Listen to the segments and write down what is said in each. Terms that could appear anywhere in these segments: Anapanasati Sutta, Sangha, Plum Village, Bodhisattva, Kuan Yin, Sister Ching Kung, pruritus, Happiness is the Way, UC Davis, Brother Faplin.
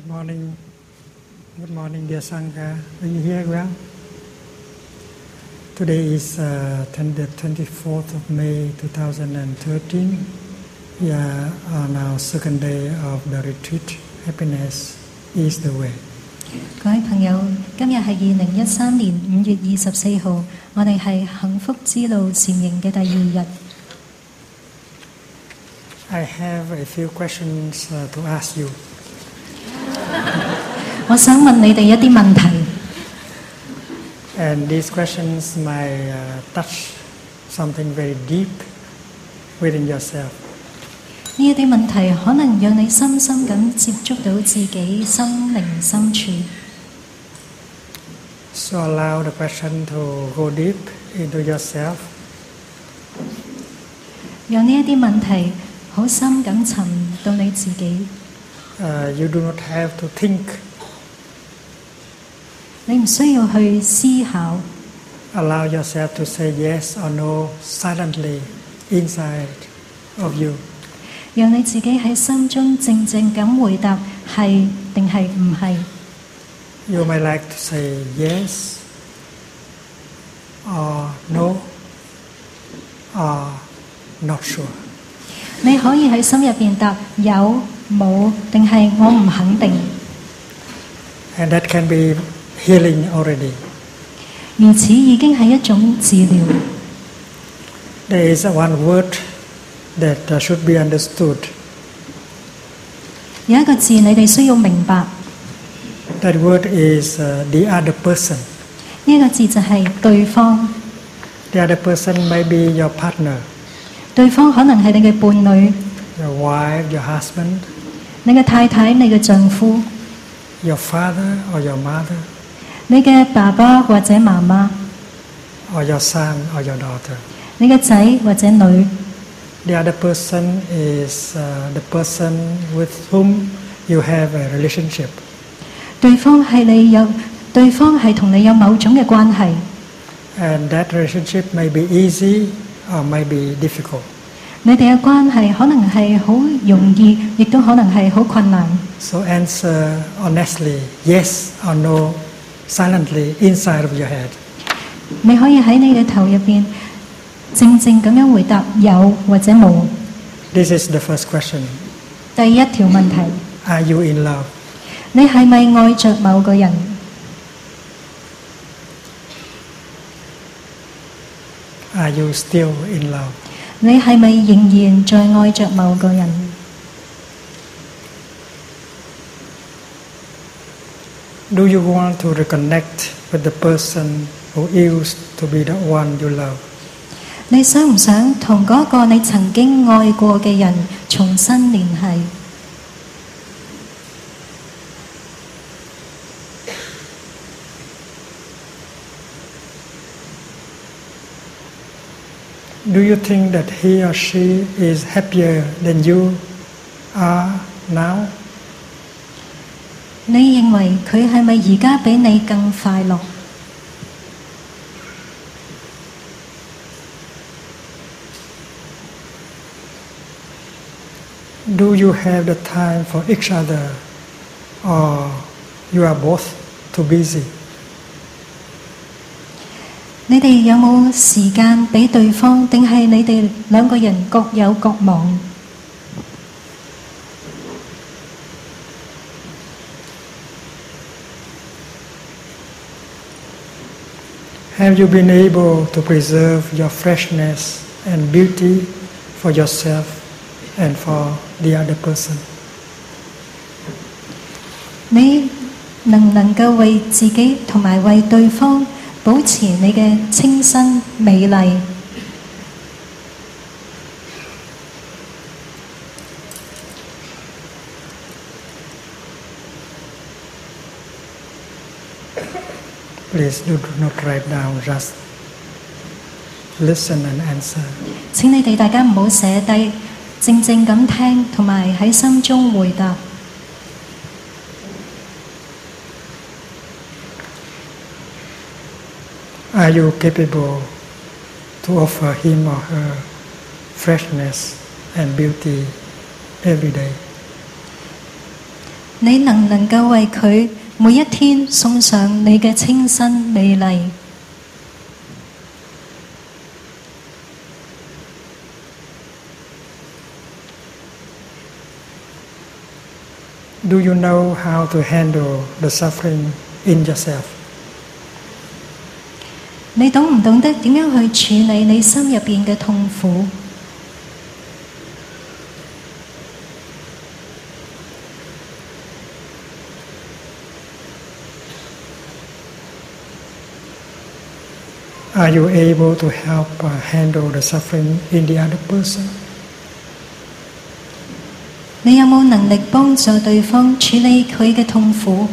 Good morning dear Sangha, are you here well? Today is the 24th of May 2013, we are on our second day of the retreat, Happiness is the Way. 各位朋友，今日係2013年5月24號，我哋係幸福之路前行嘅第二日。I have a few questions to ask you. 我想問你哋一啲問題。And these questions might touch something very deep within yourself. 呢一啲問題可能讓你深深咁接觸到自己心靈深處。So allow the question to go deep into yourself. 讓呢一啲問題好深咁沉到你自己。You do not have to think. 你唔需要去思考。Allow yourself to say yes or no silently inside of you. 讓你自己喺心中靜靜咁回答係定係唔係。You might like to say yes or no or not sure. 你可以喺心入邊答有冇定係我唔肯定。And that can be healing already. 如此已經係一種治療。There is one word that should be understood. 有一個字你哋需要明白。That word is the other person. 呢個字就係對方。The other person may be your partner. 對方可能係你嘅伴侶。Your wife, your husband. 你嘅太太，你嘅丈夫。Your father or your mother. 你嘅爸爸或者媽媽。Or your son or your daughter. 你嘅仔或者女。The other person is the person with whom you have a relationship. 對方係同你有某種嘅關係。And that relationship may be easy or may be difficult. 你哋嘅關係可能係好容易，亦都可能係好困難。So answer honestly, yes or no, silently inside of your head. 你可以喺你嘅頭入邊。正正咁樣回答有或者冇。This is the first question. 第一條問題。Are you in love? 你係咪愛著某個人？Are you still in love? 你係咪仍然在愛著某個人？Do you want to reconnect with the person who used to be the one you love? 你想唔想同嗰個你曾經愛過嘅人重新聯繫？ Do you think that he or she is happier than you are now? 你認為佢係咪而家比你更快樂？Do you have the time for each other, or you are both too busy? 你哋有冇時間俾對方，定係你哋兩個人各有各忙？ Have you been able to preserve your freshness and beauty for yourself and for the other person? 你能唔能夠為自己同埋為對方保持你嘅清新美麗？ Please do not write down, just listen and answer. 請你哋大家唔好寫低。靜靜咁聽，同埋喺心中回答。Are you capable to offer him or her freshness and beauty every day? 你能唔能夠為佢每一天送上你嘅清新美麗？Do you know how to handle the suffering in yourself? 你懂唔懂得點樣去處理你心入邊嘅痛苦？ Are you able to help handle the suffering in the other person? 你有冇能力幫助對方處理佢嘅痛苦？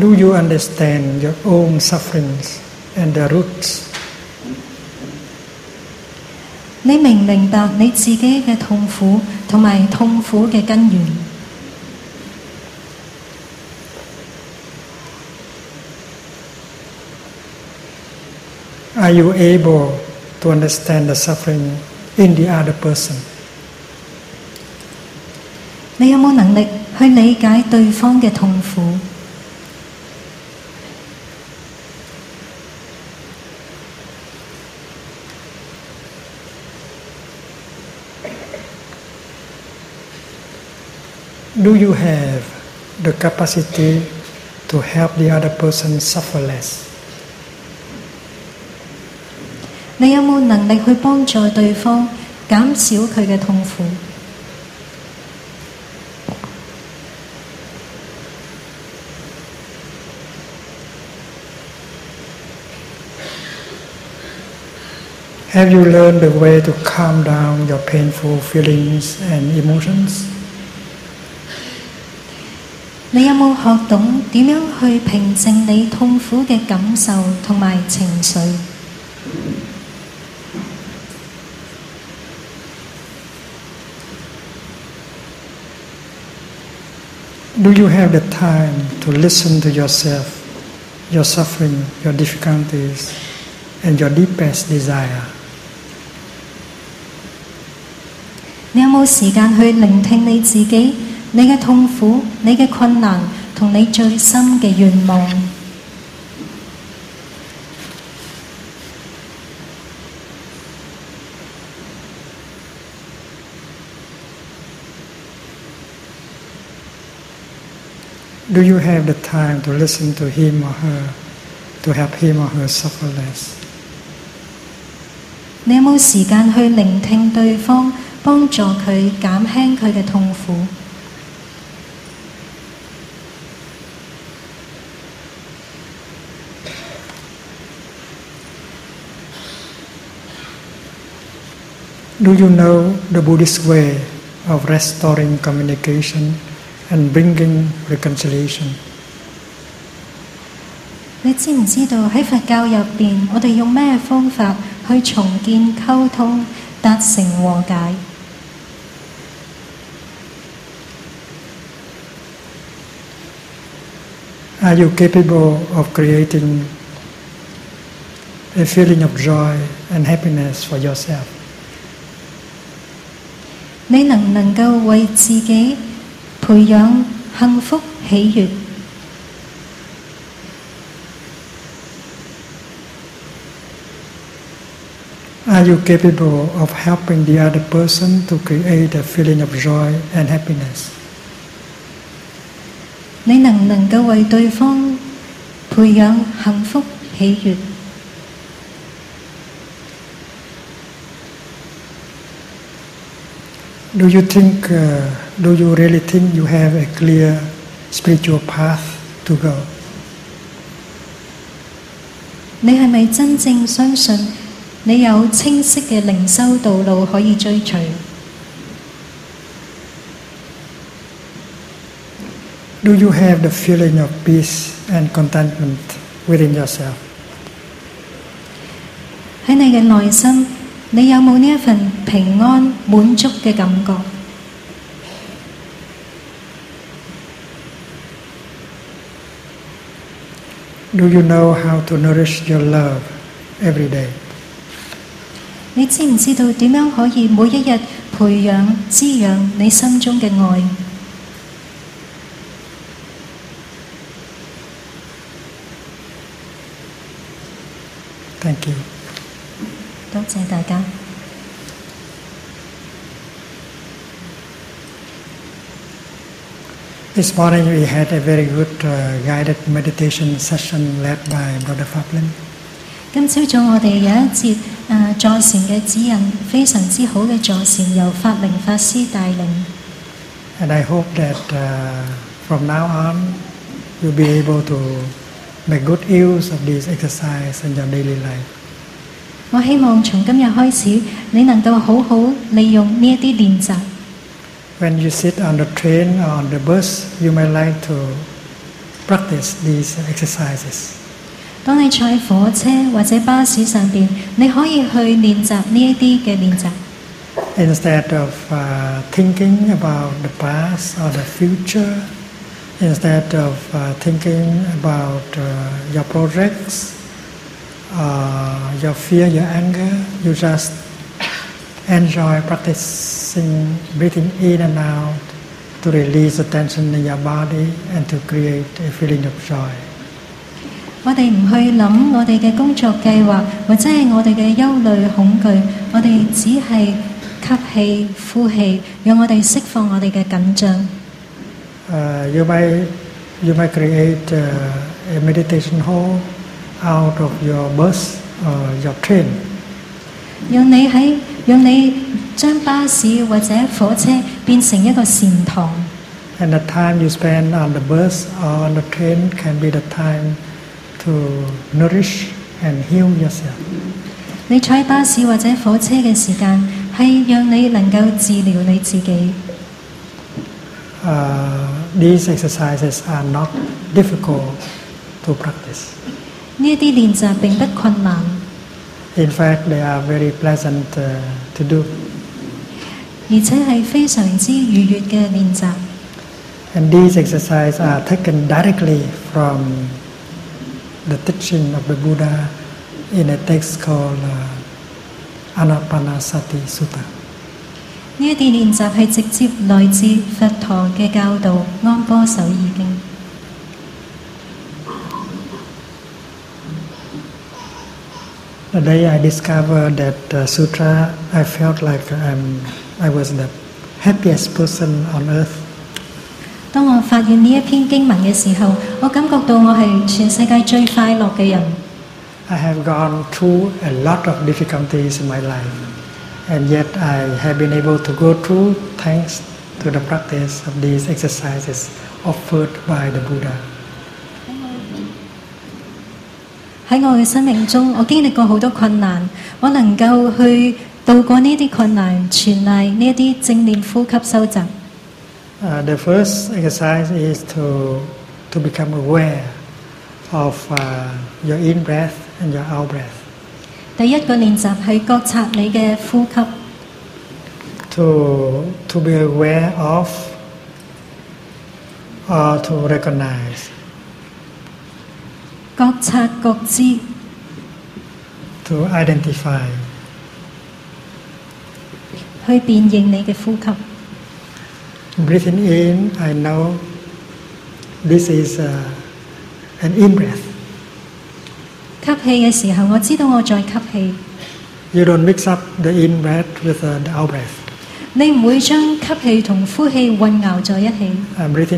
Do you understand your own sufferings and their roots? 你明唔明白你自己嘅痛苦同埋痛苦嘅根源？ Are you able to understand the suffering in the other person? 你有冇能力去理解對方嘅痛苦？ Do you have the capacity to help the other person suffer less? 你有冇能力去幫助對方減少佢嘅痛苦？ Have you learned the way to calm down your painful feelings and emotions? 你有冇學懂點樣去平靜你痛苦嘅感受同埋情緒？ Do you have the time to listen to yourself, your suffering, your difficulties, and your deepest desire? 你有冇時間去聆聽你自己、你嘅痛苦、你嘅困難同你最深嘅願望？ Do you have the time to listen to him or her, to help him or her suffer less? 你有冇時間去聆聽對方，幫助佢減輕佢嘅痛苦？ Do you know the Buddhist way of restoring communication? And bringing reconciliation. 你知唔知道喺佛教入邊，我哋用咩方法去重建溝通，達成和解 ？Are you capable of creating a feeling of joy and happiness for yourself? 你能唔能夠為自己？ 培養幸福喜悅。Are you capable of helping the other person to create a feeling of joy and happiness? 你能唔能夠為對方培養幸福喜悅？ Do you really think you have a clear spiritual path to go? 你係咪真正相信你有清晰嘅靈修道路可以追隨 ？Do you have the feeling of peace and contentment within yourself? 喺你嘅內心。 你有冇呢一份平安滿足嘅感覺 Do you know how to nourish your love every day? Thank you. This morning we had a very good guided meditation session led by Brother Faplin. And I hope that from now on you'll be able to make good use of these exercises in your daily life. When you sit on the train or on the bus, you may like to practice these exercises. Instead of thinking about the past or the future, instead of thinking about your projects, your fear, your anger, you just enjoy practicing breathing in and out to release the tension in your body and to create a feeling of joy. You may create a meditation hall out of your bus or your train. And the time you spend on the bus or on the train can be the time to nourish and heal yourself. These exercises are not difficult to practice. In fact, they are very pleasant to do. And these exercises are taken directly from the teaching of the Buddha in a text called Anapanasati Sutta. The day I discovered that sutra, I felt like I was the happiest person on earth. I have gone through a lot of difficulties in my life, and yet I have been able to go through thanks to the practice of these exercises offered by the Buddha. The first exercise is to become aware of your in-breath and your out-breath. To be aware of or to recognize. To identify. Breathing in, I know this is an in-breath. You don't mix up the in-breath with the out-breath. Breathing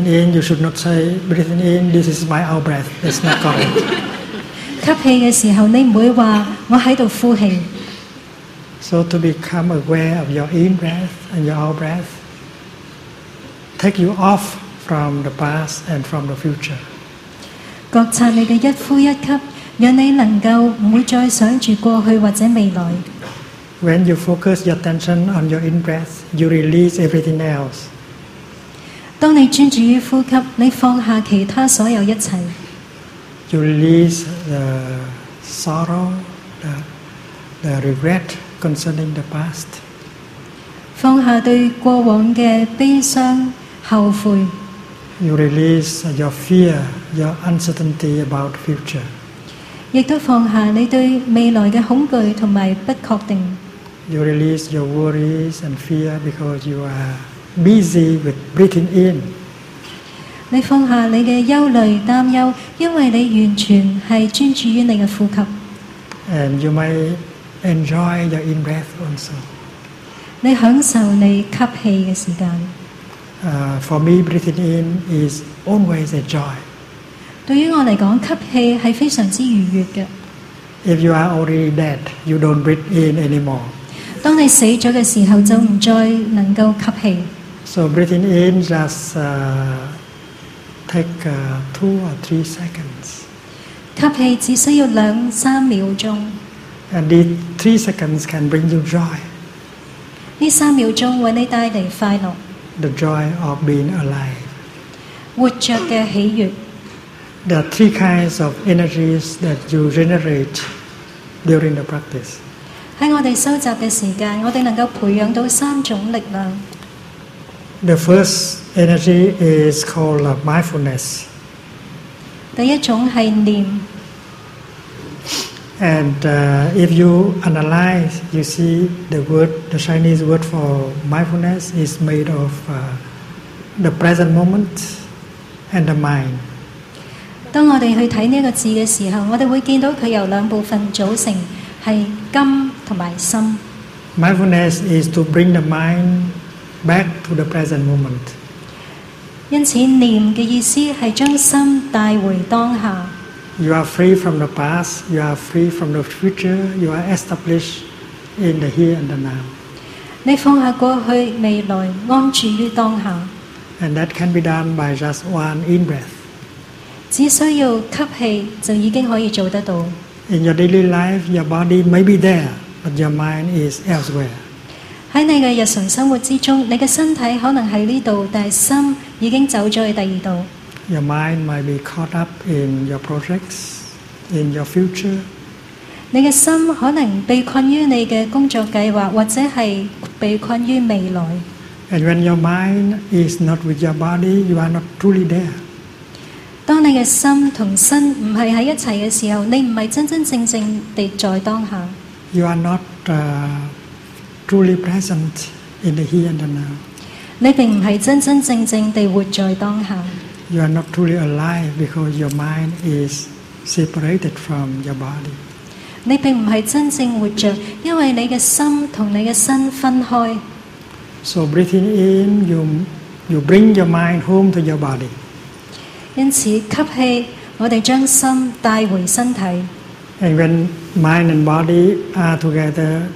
in, you should not say, breathing in, this is my out-breath. It's not correct. So to become aware of your in-breath and your out-breath, take you off from the past and from the future. When you focus your attention on your in-breath, you release everything else. You release the sorrow, the regret concerning the past. you release your fear, your uncertainty about future. You release your worries and fear because you are busy with breathing in. And you may enjoy your in-breath also. For me, breathing in is always a joy. If you are already dead, you don't breathe in anymore. So breathing in just take 2 or 3 seconds. And these 3 seconds can bring you joy. The joy of being alive. There are 3 kinds of energies that you generate during the practice. The first energy is called mindfulness. And if you analyze, you see the word, the Chinese word for mindfulness is made of the present moment and the mind. Mindfulness is to bring the mind back to the present moment. You are free from the past, you are free from the future, you are established in the here and the now. And that can be done by just one in-breath. In your daily life, your body may be there, but your mind is elsewhere. Your mind might be caught up in your projects, in your future. And when your mind is not with your body, you are not truly there. You are not truly present in the here and the now. You are not truly alive because your mind is separated from your body. So breathing in, you bring your mind home to your body. And when mind and body are together,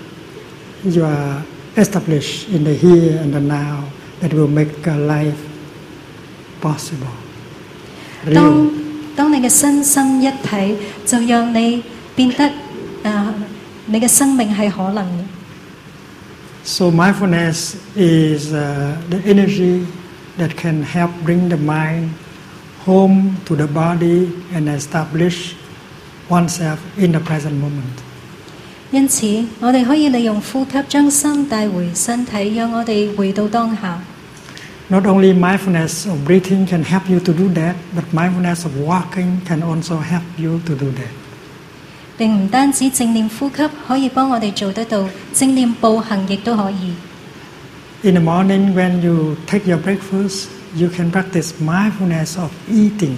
you are established in the here and the now. That will make life possible. So mindfulness is the energy that can help bring the mind home to the body and establish oneself in the present moment. Not only mindfulness of breathing can help you to do that, but mindfulness of walking can also help you to do that. In the morning when you take your breakfast, you can practice mindfulness of eating.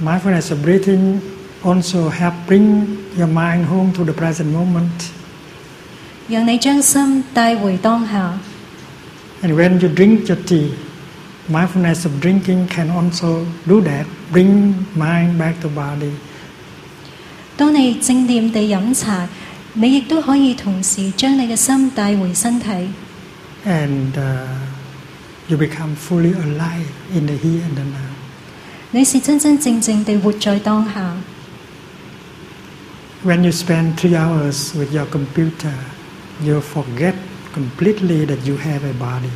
Mindfulness of breathing also helps bring your mind home to the present moment. And when you drink your tea, mindfulness of drinking can also do that, bring mind back to body. And you become fully alive in the here and the now. When you spend 3 hours with your computer, you forget completely that you have a body.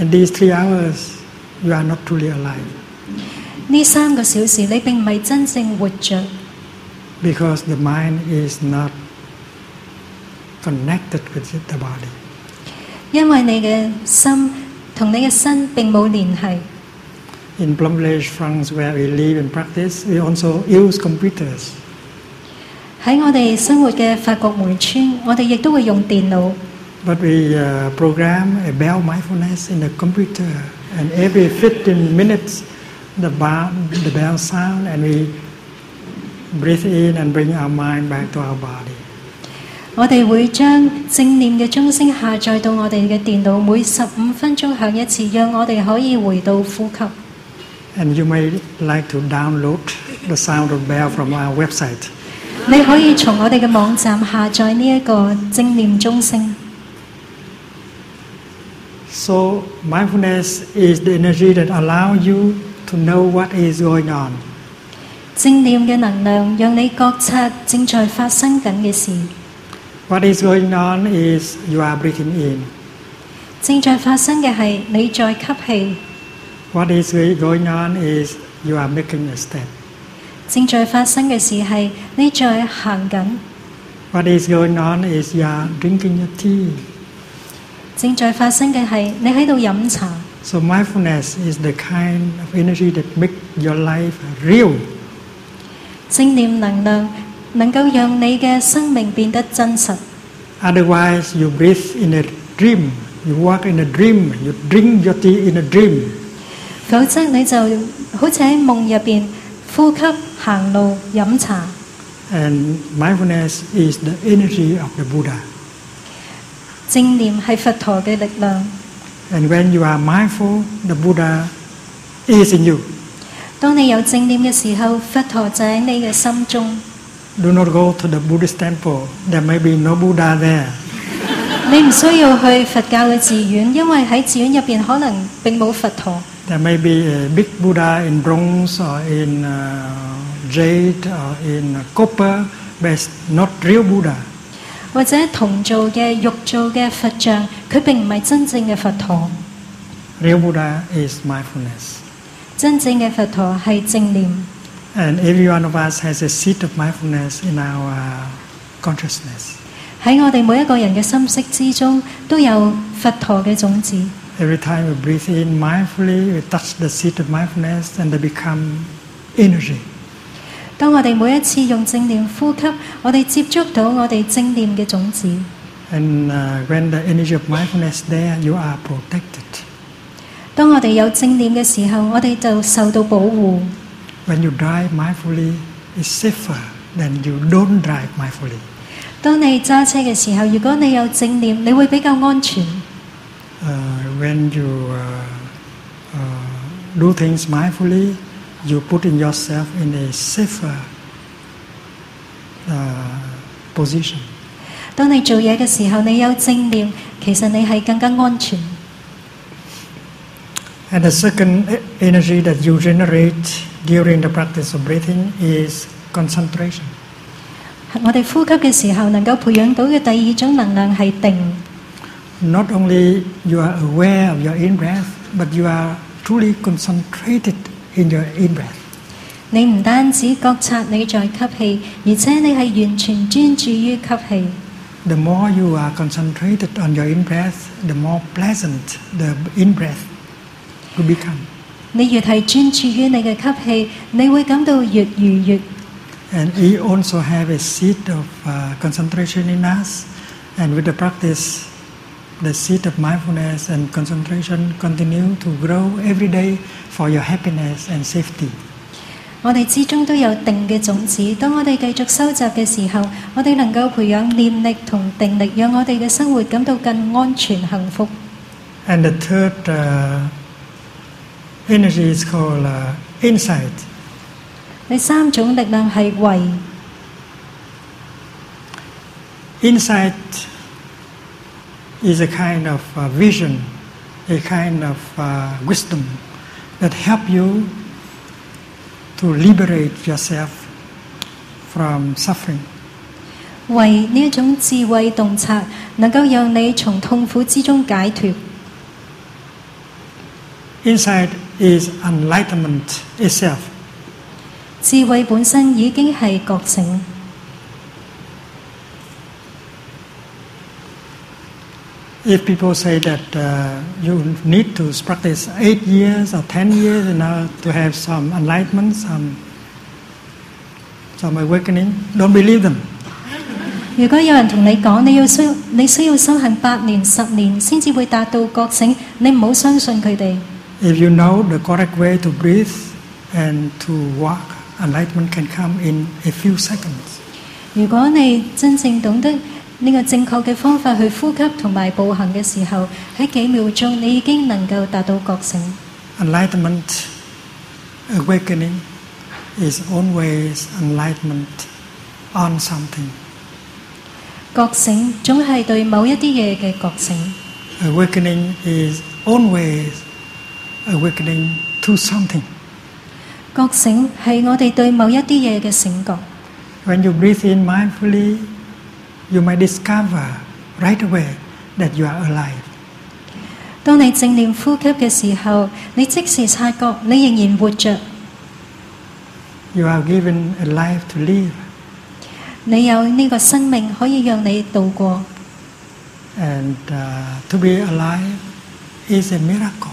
And these 3 hours, you are not truly alive. because the mind is not connected with the body. 因為你嘅心同你嘅身並冇聯繫。 In Plum Village, France, where we live and practice, we also use computers. 喺我哋生活嘅法國梅村，我哋亦都會用電腦。 But we program a bell mindfulness in the computer, and every 15 minutes, the bell sound, and we breathe in and bring our mind back to our body. 我哋會將正念嘅鐘聲下載到我哋嘅電腦，每15分鐘響一次，讓我哋可以回到呼吸。And you may like to download the sound of bell from our website. 你可以從我哋嘅網站下載呢一個正念鐘聲。So mindfulness is the energy that allows you to know what is going on. 正念嘅能量讓你覺察正在發生緊嘅事。 What is going on is you are breathing in. 正在發生嘅係你在吸氣。What is going on is you are making a step. 正在發生嘅事係你在行緊。What is going on is you are drinking your tea. 正在發生嘅係你喺度飲茶。So mindfulness is the kind of energy that makes your life real. 正念能量。 能夠讓你嘅生命變得真實。Otherwise, you breathe in a dream, you walk in a dream, you drink your tea in a dream. 否則你就好似喺夢入邊呼吸、行路、飲茶。And mindfulness is the energy of the Buddha. 正念係佛陀嘅力量。And when you are mindful, the Buddha is in you. 當你有正念嘅時候，佛陀就喺你嘅心中。 Do not go to the Buddhist temple. There may be no Buddha there. 你唔需要去佛教嘅寺院，因為喺寺院入邊可能並冇佛陀。There may be a big Buddha in bronze or in jade or in copper, but not real Buddha. 或者銅造嘅、玉造嘅佛像，佢並唔係真正嘅佛陀。Real Buddha is mindfulness. 真正嘅佛陀係正念。 And every one of us has a seed of mindfulness in our consciousness. 喺我哋每一個人嘅心識之中，都有佛陀嘅種子。Every time we breathe in mindfully, we touch the seed of mindfulness, and they become energy. 當我哋每一次用正念呼吸，我哋接觸到我哋正念嘅種子。And when the energy of mindfulness there, you are protected. 當我哋有正念嘅時候，我哋就受到保護。 When you drive mindfully, it's safer than you don't drive mindfully. 當你揸車嘅時候，如果你有正念，你會比較安全。When you do things mindfully, you put in yourself in a safer position. 當你做嘢嘅時候，你有正念，其實你係更加安全。 And the second energy that you generate during the practice of breathing is concentration. 我哋呼吸嘅時候，能夠培養到嘅第二種能量係定。Not only you are aware of your in-breath, but you are truly concentrated in your in-breath. 你唔單止覺察你在吸氣，而且你係完全專注於吸氣。 The more you are concentrated on your in-breath, the more pleasant the in-breath will become. 你越係專注於你嘅吸氣，你會感到越愉悅。And we also have a seed of concentration in us, and with the practice, the seed of mindfulness and concentration continue to grow every day for your happiness and safety. 我哋之中都有定嘅種子，當我哋繼續收集嘅時候，我哋能夠培養念力同定力，讓我哋嘅生活感到更安全幸福。And the third energy is called insight. 第三種力量係慧。Insight is a kind of vision, a kind of wisdom that help you to liberate yourself from suffering. 慧呢一種智慧洞察，能夠讓你從痛苦之中解脱。 Insight is enlightenment itself. 智慧本身已經係覺醒。If people say that you need to practice 8 years or 10 years in order to have some enlightenment, some awakening, don't believe them. 如果有人同你講你需要修行8年、10年先至會達到覺醒，你唔好相信佢哋。If you know the correct way to breathe and to walk, enlightenment can come in a few seconds. 如果你真正懂得呢個正確嘅方法去呼吸同埋步行嘅時候，喺幾秒鐘你已經能夠達到覺醒。Enlightenment, awakening, is always enlightenment on something. 覺醒總係對某一啲嘢嘅覺醒。Awakening is always awakening to something. 覺醒係我哋對某一啲嘢嘅醒覺。When you breathe in mindfully, you might discover right away that you are alive. 當你正念呼吸嘅時候，你即時察覺你仍然活著。You are given a life to live. 你有呢個生命可以讓你度過。And to be alive is a miracle.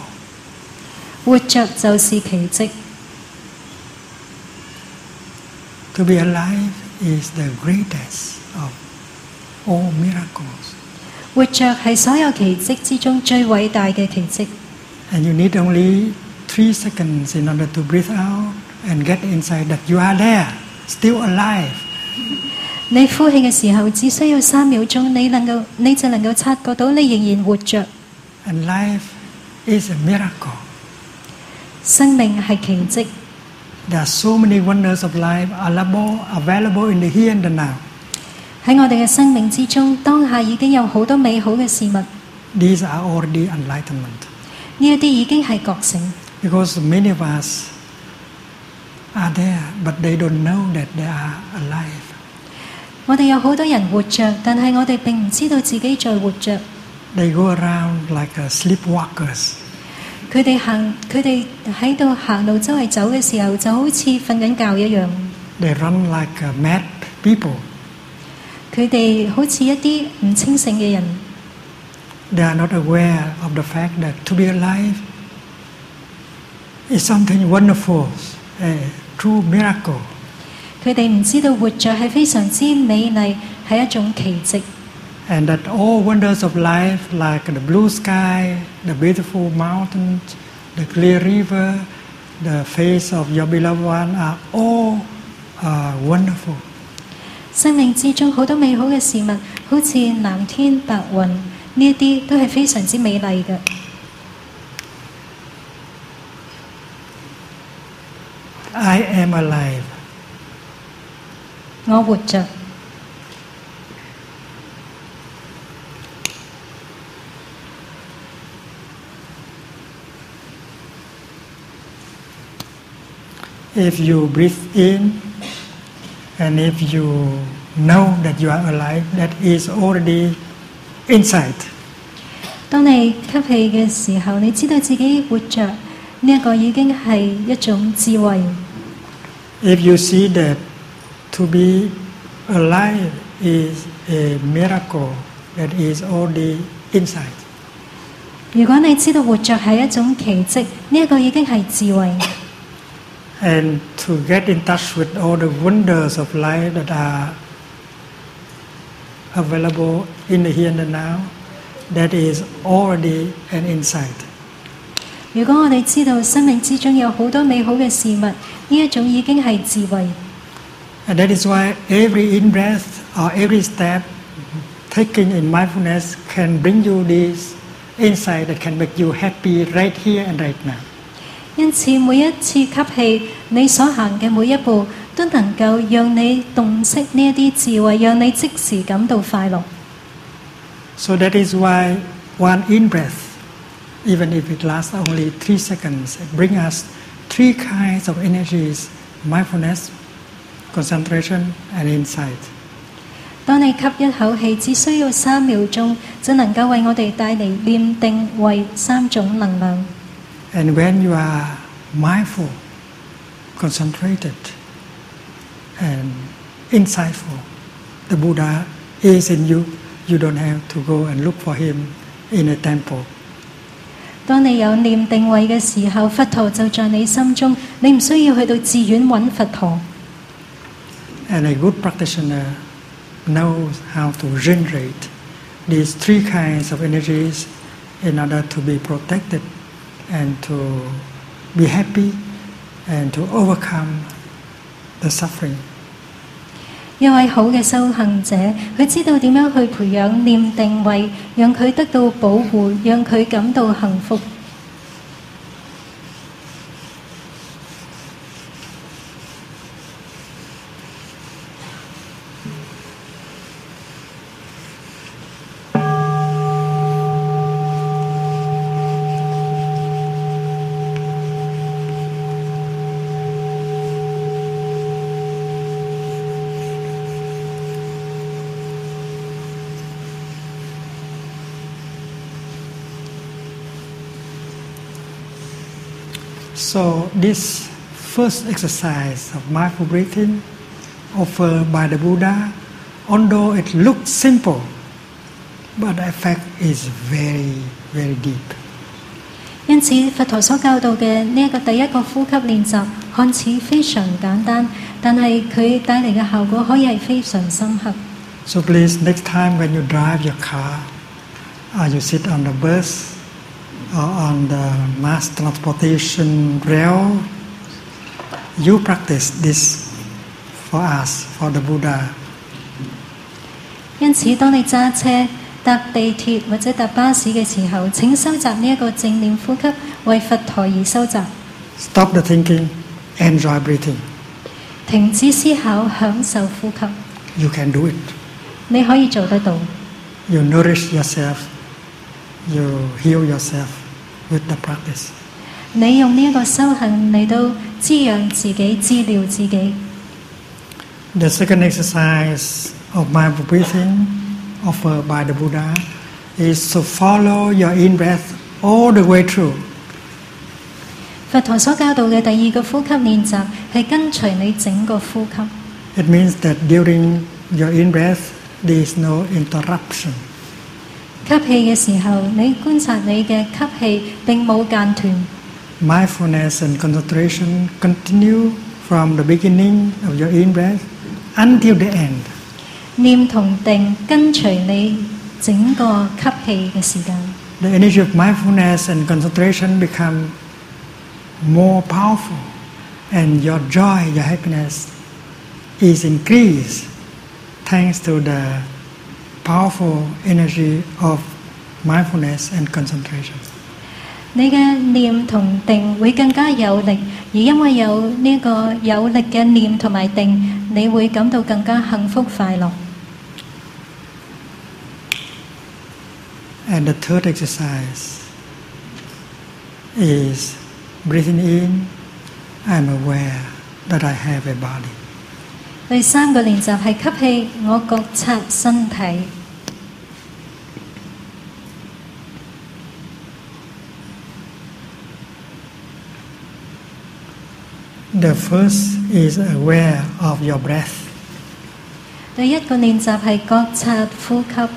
活著就是奇蹟。To be alive is the greatest of all miracles. 活著係所有奇蹟之中最偉大嘅奇蹟。And you need only 3 seconds in order to breathe out and get inside that you are there, still alive. 你呼氣嘅時候，只需要3秒鐘，你就能夠察覺到你仍然活著。And life is a miracle. 生命係奇蹟。There are so many wonders of life available in the here and the now. 喺我哋嘅生命之中，當下已經有好多美好嘅事物。These are already enlightenment. 呢一啲已經係覺醒。Because many of us are there, but they don't know that they are alive. 我哋有好多人活著，但係我哋並唔知道自己在活著。They go around like sleepwalkers. 佢哋喺度行路周圍走嘅時候，就好似瞓緊覺一樣。They run like mad people. 佢哋好似一啲唔清醒嘅人。They are not aware of the fact that to be alive is something wonderful, a true miracle. 佢哋唔知道活著係非常之美麗，係一種奇蹟。And that all wonders of life, like the blue sky, the beautiful mountains, the clear river, the face of your beloved one, are all wonderful. 生命之中好多美好嘅事物，好似藍天白雲，呢一啲都係非常之美麗嘅。I am alive. 我活著。If you breathe in, and if you know that you are alive, that is already insight. 當你吸氣嘅時候，你知道自己活著，呢一個已經係一種智慧。If you see that to be alive is a miracle that is already inside. 如果你知道活著係一種奇蹟，呢一個已經係智慧。And to get in touch with all the wonders of life that are available in the here and the now, that is already an insight. 如果我哋知道生命之中有好多美好嘅事物，呢一種已經係智慧。And that is why every in-breath or every step taken in mindfulness can bring you this insight that can make you happy right here and right now. 因此，每一次吸氣，你所行嘅每一步都能夠讓你洞悉呢一啲智慧，讓你即時感到快樂。So that is why one in-breath, even if it lasts only 3 seconds, brings us 3 kinds of energies: mindfulness, concentration and insight. 當你吸一口氣，只需要3秒鐘，就能夠為我哋帶嚟念定慧3種能量。And when you are mindful, concentrated, and insightful. The Buddha is in you. You don't have to go and look for him in a temple. 當你有念定位嘅時候，佛陀就在你心中，你唔需要去到寺院揾佛陀。And a good practitioner knows how to generate these three kinds of energies in order to be protected and to be happy and to overcome the suffering. 一位好嘅修行者，佢知道點樣去培養念定慧，讓佢得到保護，讓佢感到幸福。So this first exercise of mindful breathing offered by the Buddha, although it looks simple, but the effect is very, very deep. 因此，佛陀所教導嘅呢一個第一個呼吸練習，看似非常簡單，但係佢帶嚟嘅效果可以係非常深刻。So please, next time when you drive your car, or you sit on the bus, on the mass transportation rail, you practice this for us, for the Buddha. 因此，當你揸車、搭地鐵或者搭巴士嘅時候，請收集呢一個正念呼吸，為佛陀而收集。Stop the thinking, enjoy breathing. 停止思考，享受呼吸。You can do it. 你可以做得到。You nourish yourself. You heal yourself with the practice. 你用呢一個修行嚟到滋養自己、治療自己。The second exercise of mindful breathing offered by the Buddha is to follow your in-breath all the way through. 佛陀所教導嘅第二個呼吸練習係跟隨你整個呼吸。It means that during your in-breath there is no interruption. 吸氣嘅時候，你觀察你嘅吸氣並冇間斷。Mindfulness and concentration continue from the beginning of your in-breath until the end. 念同定跟隨你整個吸氣嘅時間。The energy of mindfulness and concentration become more powerful, and your joy, your happiness is increased thanks to the powerful energy of mindfulness and concentration. 你嘅念同定會更加有力，而因為有呢個有力嘅念同埋定，你會感到更加幸福快樂。And the third exercise is breathing in. I am aware that I have a body. 第三個練習係吸氣，我覺察身體。The first is aware of your breath. 第一個練習係覺察呼吸。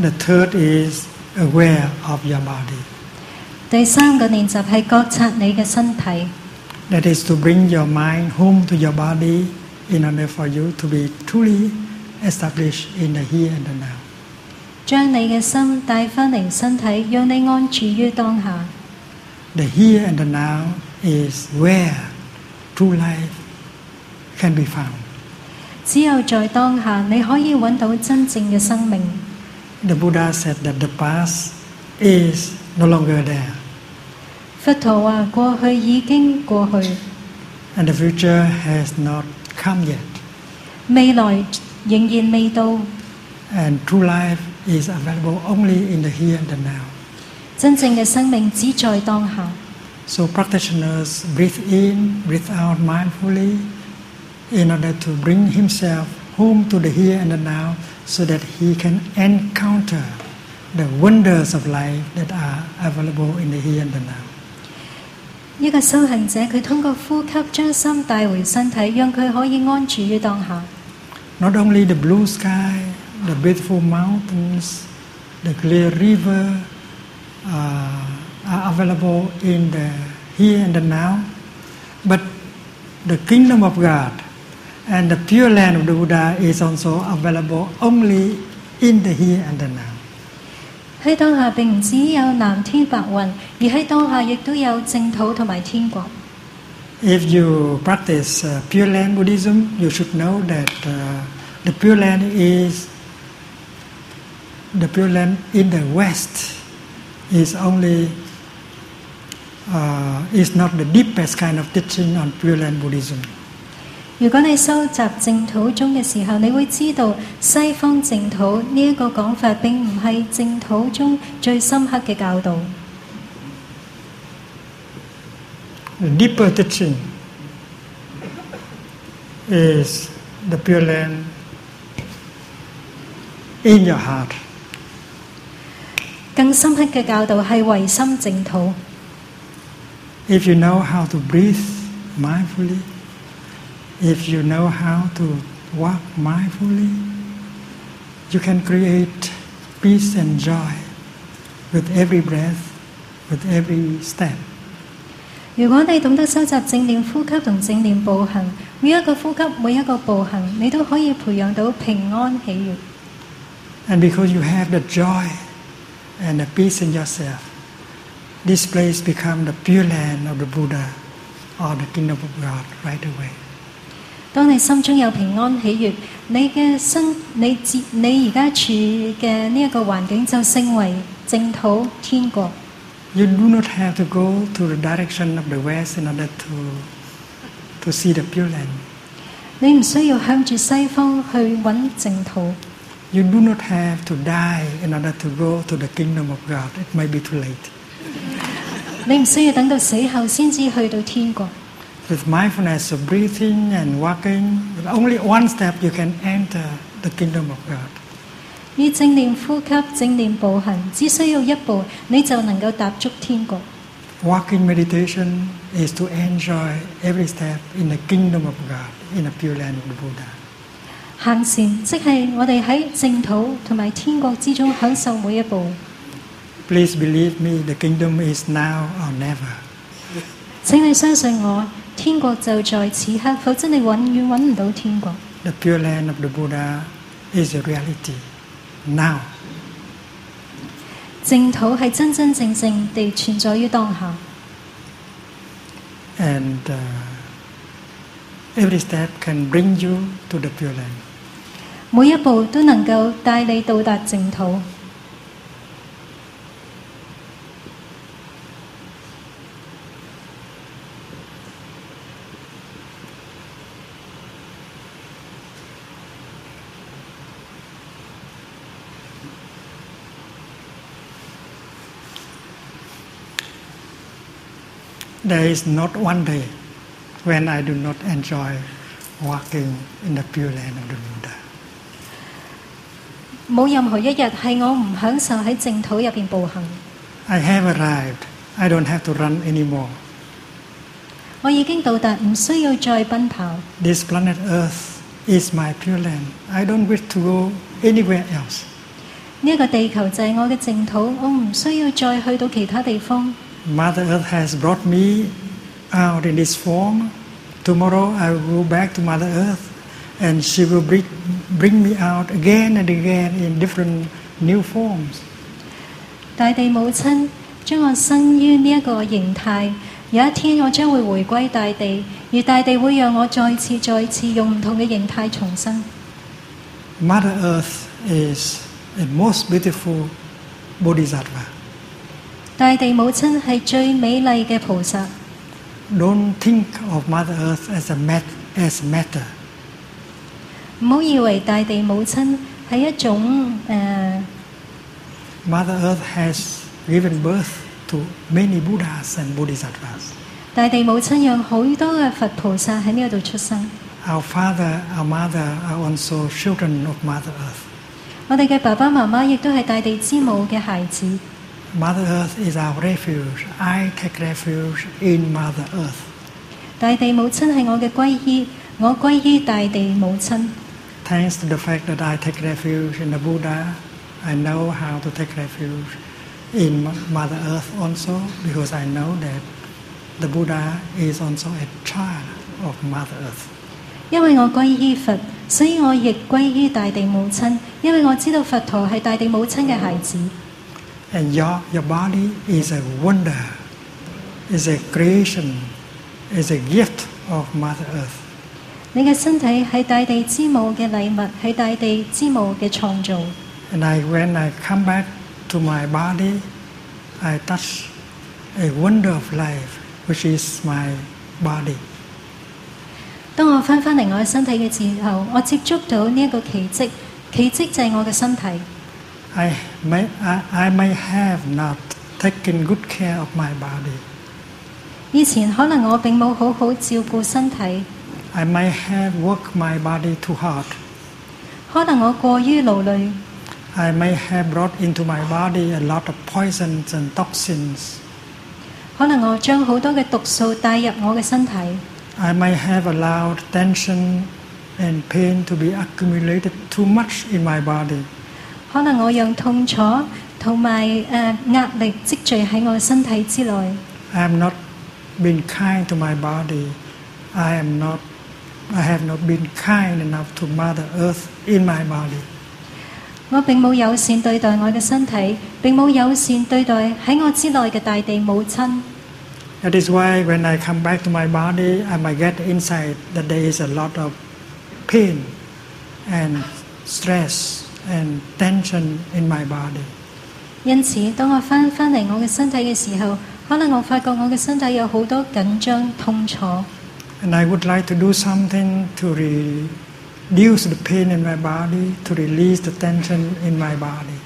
The third is aware of your body. 第三個練習係覺察你嘅身體。That is to bring your mind home to your body, in order for you to be truly established in the here and the now. 將你嘅心帶翻嚟身體，讓你安住於當下。The here and the now is where true life can be found. 只有在當下，你可以揾到真正嘅生命。The Buddha said that the past is no longer there. 佛陀話：過去已經過去。And the future has not come yet. 未來仍然未到。And true life is available only in the here and the now. 真正嘅生命只在當下。So practitioners breathe in, breathe out mindfully, in order to bring himself home to the here and the now, so that he can encounter the wonders of life that are available in the here and the now. 一個修行者，佢通過呼吸將心帶回身體，讓佢可以安住於當下。Not only the blue sky, the beautiful mountains, the clear river are available in the here and the now, but the kingdom of God and the pure land of the Buddha is also available only in the here and the now. 喺當下並唔只有藍天白雲，而喺當下亦都有淨土同埋天國。If you practice Pure Land Buddhism, you should know that the Pure Land is the Pure Land in the West is only is not the deepest kind of teaching on Pure Land Buddhism. 如果你收集淨土宗嘅時候，你會知道西方淨土呢一個講法並唔係淨土宗最深刻嘅教導。The deeper teaching is the Pure Land in your heart. 更深刻嘅教導係唯心淨土。If you know how to breathe mindfully. If you know how to walk mindfully, you can create peace and joy with every breath, with every step. 如果你懂得收集正念呼吸同正念步行，每一個呼吸、每一個步行，你都可以培養到平安喜悅。And because you have the joy and the peace in yourself, this place becomes the pure land of the Buddha or the kingdom of God right away. 當你心中有平安喜悅，你嘅身你而家處嘅呢一個環境就成為淨土天國。You do not have to go to the direction of the west in order to see the pure land. 你唔需要向住西方去揾淨土。You do not have to die in order to go to the kingdom of God. It may be too late. 你唔需要等到死後先至去到天國。With mindfulness of breathing and walking, with only one step you can enter the kingdom of God. 以正念呼吸、正念步行，只需要一步，你就能夠踏足天國。Walking meditation is to enjoy every step in the kingdom of God, in the pure land of the Buddha. 行善即係我哋喺淨土同埋天國之中享受每一步。Please believe me, the kingdom is now or never. 請你相信我。天國就在此刻，否則你永遠揾唔到天國。The pure land of the Buddha is a reality now. 淨土係真真正正地存在於當下。And every step can bring you to the pure land. 每一步都能夠帶你到達淨土。There is not one day when I do not enjoy walking in the pure land of the Buddha. 冇任何一日係我唔享受喺淨土入邊步行。I have arrived. I don't have to run anymore. 我已經到達，唔需要再奔跑。This planet Earth is my pure land. I don't wish to go anywhere else. 呢一個地球就係我嘅淨土，我唔需要再去到其他地方。Mother Earth has brought me out in this form. Tomorrow I will go back to Mother Earth, and she will bring me out again and again in different new forms. 大地母親將我生於呢一個形態，有一天我將會回歸大地，而大地會讓我再次用唔同嘅形態重生。Mother Earth is a most beautiful Bodhisattva. 大地母親係最美麗嘅菩薩。Don't think of Mother Earth as matter. 唔好以為大地母親係一種Mother Earth has given birth to many Buddhas and Bodhisattvas. 大地母親讓好多嘅佛菩薩喺呢度出生。Our father, our mother are also children of Mother Earth. 我哋嘅爸爸媽媽亦都係大地之母嘅孩子。Mother Earth is our refuge. I take refuge in Mother Earth. 大地母親係我嘅歸依，我歸依大地母親。Thanks to the fact that I take refuge in the Buddha, I know how to take refuge in Mother Earth also, because I know that the Buddha is also a child of Mother Earth. 因為我歸依佛，所以我亦歸依大地母親。因為我知道佛陀係大地母親嘅孩子。And your body is a wonder, is a creation, is a gift of Mother Earth. 你嘅身體係大地之母嘅禮物，係大地之母嘅創造。And when I come back to my body, I touch a wonder of life, which is my body. 當我翻返嚟我嘅身體嘅時候，我接觸到呢一個奇蹟，奇蹟就係我嘅身體。I may have not taken good care of my body. 以前可能我並冇好好照顧身體。I may have worked my body too hard. 可能我過於勞累。I may have brought into my body a lot of poisons and toxins. 可能我將好多嘅毒素帶入我嘅身體。I may have allowed tension and pain to be accumulated too much in my body. 可能我讓痛楚同埋壓力積聚喺我身體之內。I am not been kind to my body. I have not been kind enough to Mother Earth in my body. 我並冇友善對待我嘅身體，並冇友善對待喺我之內嘅大地母親。That is why when I come back to my body, I might get insight that there is a lot of pain and stress and tension in my body. 因此，當我翻嚟我嘅身體嘅時候，可能我發覺我嘅身體有好多緊張、痛楚。And I would like to do something to reduce the pain in my body, to release the tension in my body.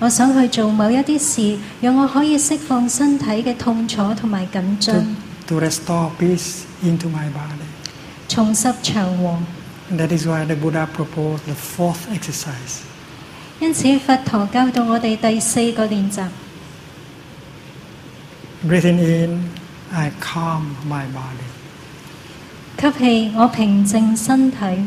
我想去做某一啲事，讓我可以釋放身體嘅痛楚同埋緊張。To restore peace into my body. 重拾祥和。And that is why the Buddha proposed the fourth exercise. 因此，佛陀教導我哋第四個練習。Breathing in, I calm my body. 吸氣，我平靜身體。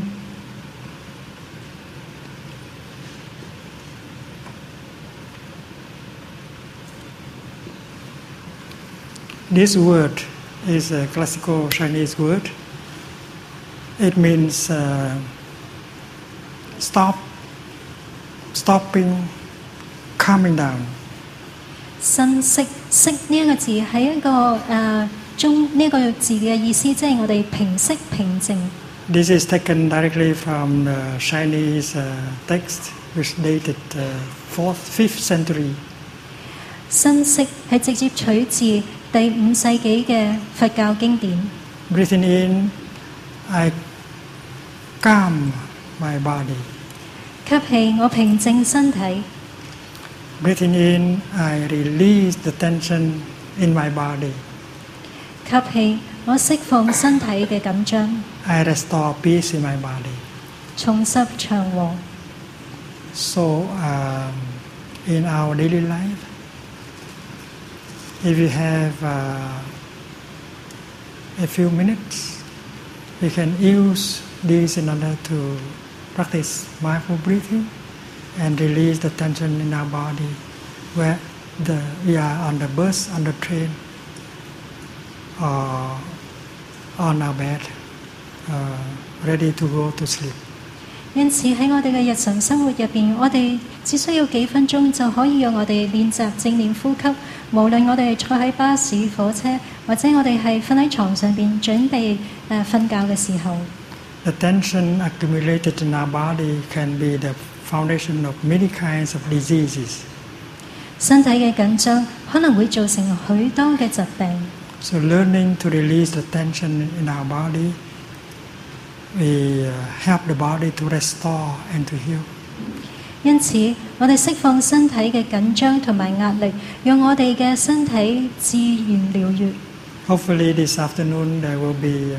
This word is a classical Chinese word. It means stopping, calming down. 身息，息呢一個字係一個中呢一個字嘅意思，即係我哋平息、平靜。This is taken directly from the Chinese text, which dated 4th, 5th century. 身息係直接取自第五世紀嘅佛教經典。Breathing in, I calm my body. 吸氣，我平靜身體。Breathing in, I release the tension in my body. 吸氣，我釋放身體嘅緊張。I restore peace in my body. 重拾祥和。So, in our daily life, if we have a few minutes, we can use this in order to practice mindful breathing and release the tension in our body where we are on the bus, on the train, or on our bed, ready to go to sleep. 因此喺我哋嘅日常生活入邊，我哋只需要幾分鐘就可以讓我哋練習正念呼吸。無論我哋坐喺巴士、火車，或者我哋係瞓喺床上邊準備瞓覺嘅時候。The tension accumulated in our body can be the foundation of many kinds of diseases. 身體嘅緊張可能會造成許多嘅疾病。So learning to release the tension in our body, we help the body to restore and to heal. 因此，我哋釋放身體嘅緊張同埋壓力，讓我哋嘅身體自然療癒。Hopefully this afternoon there will be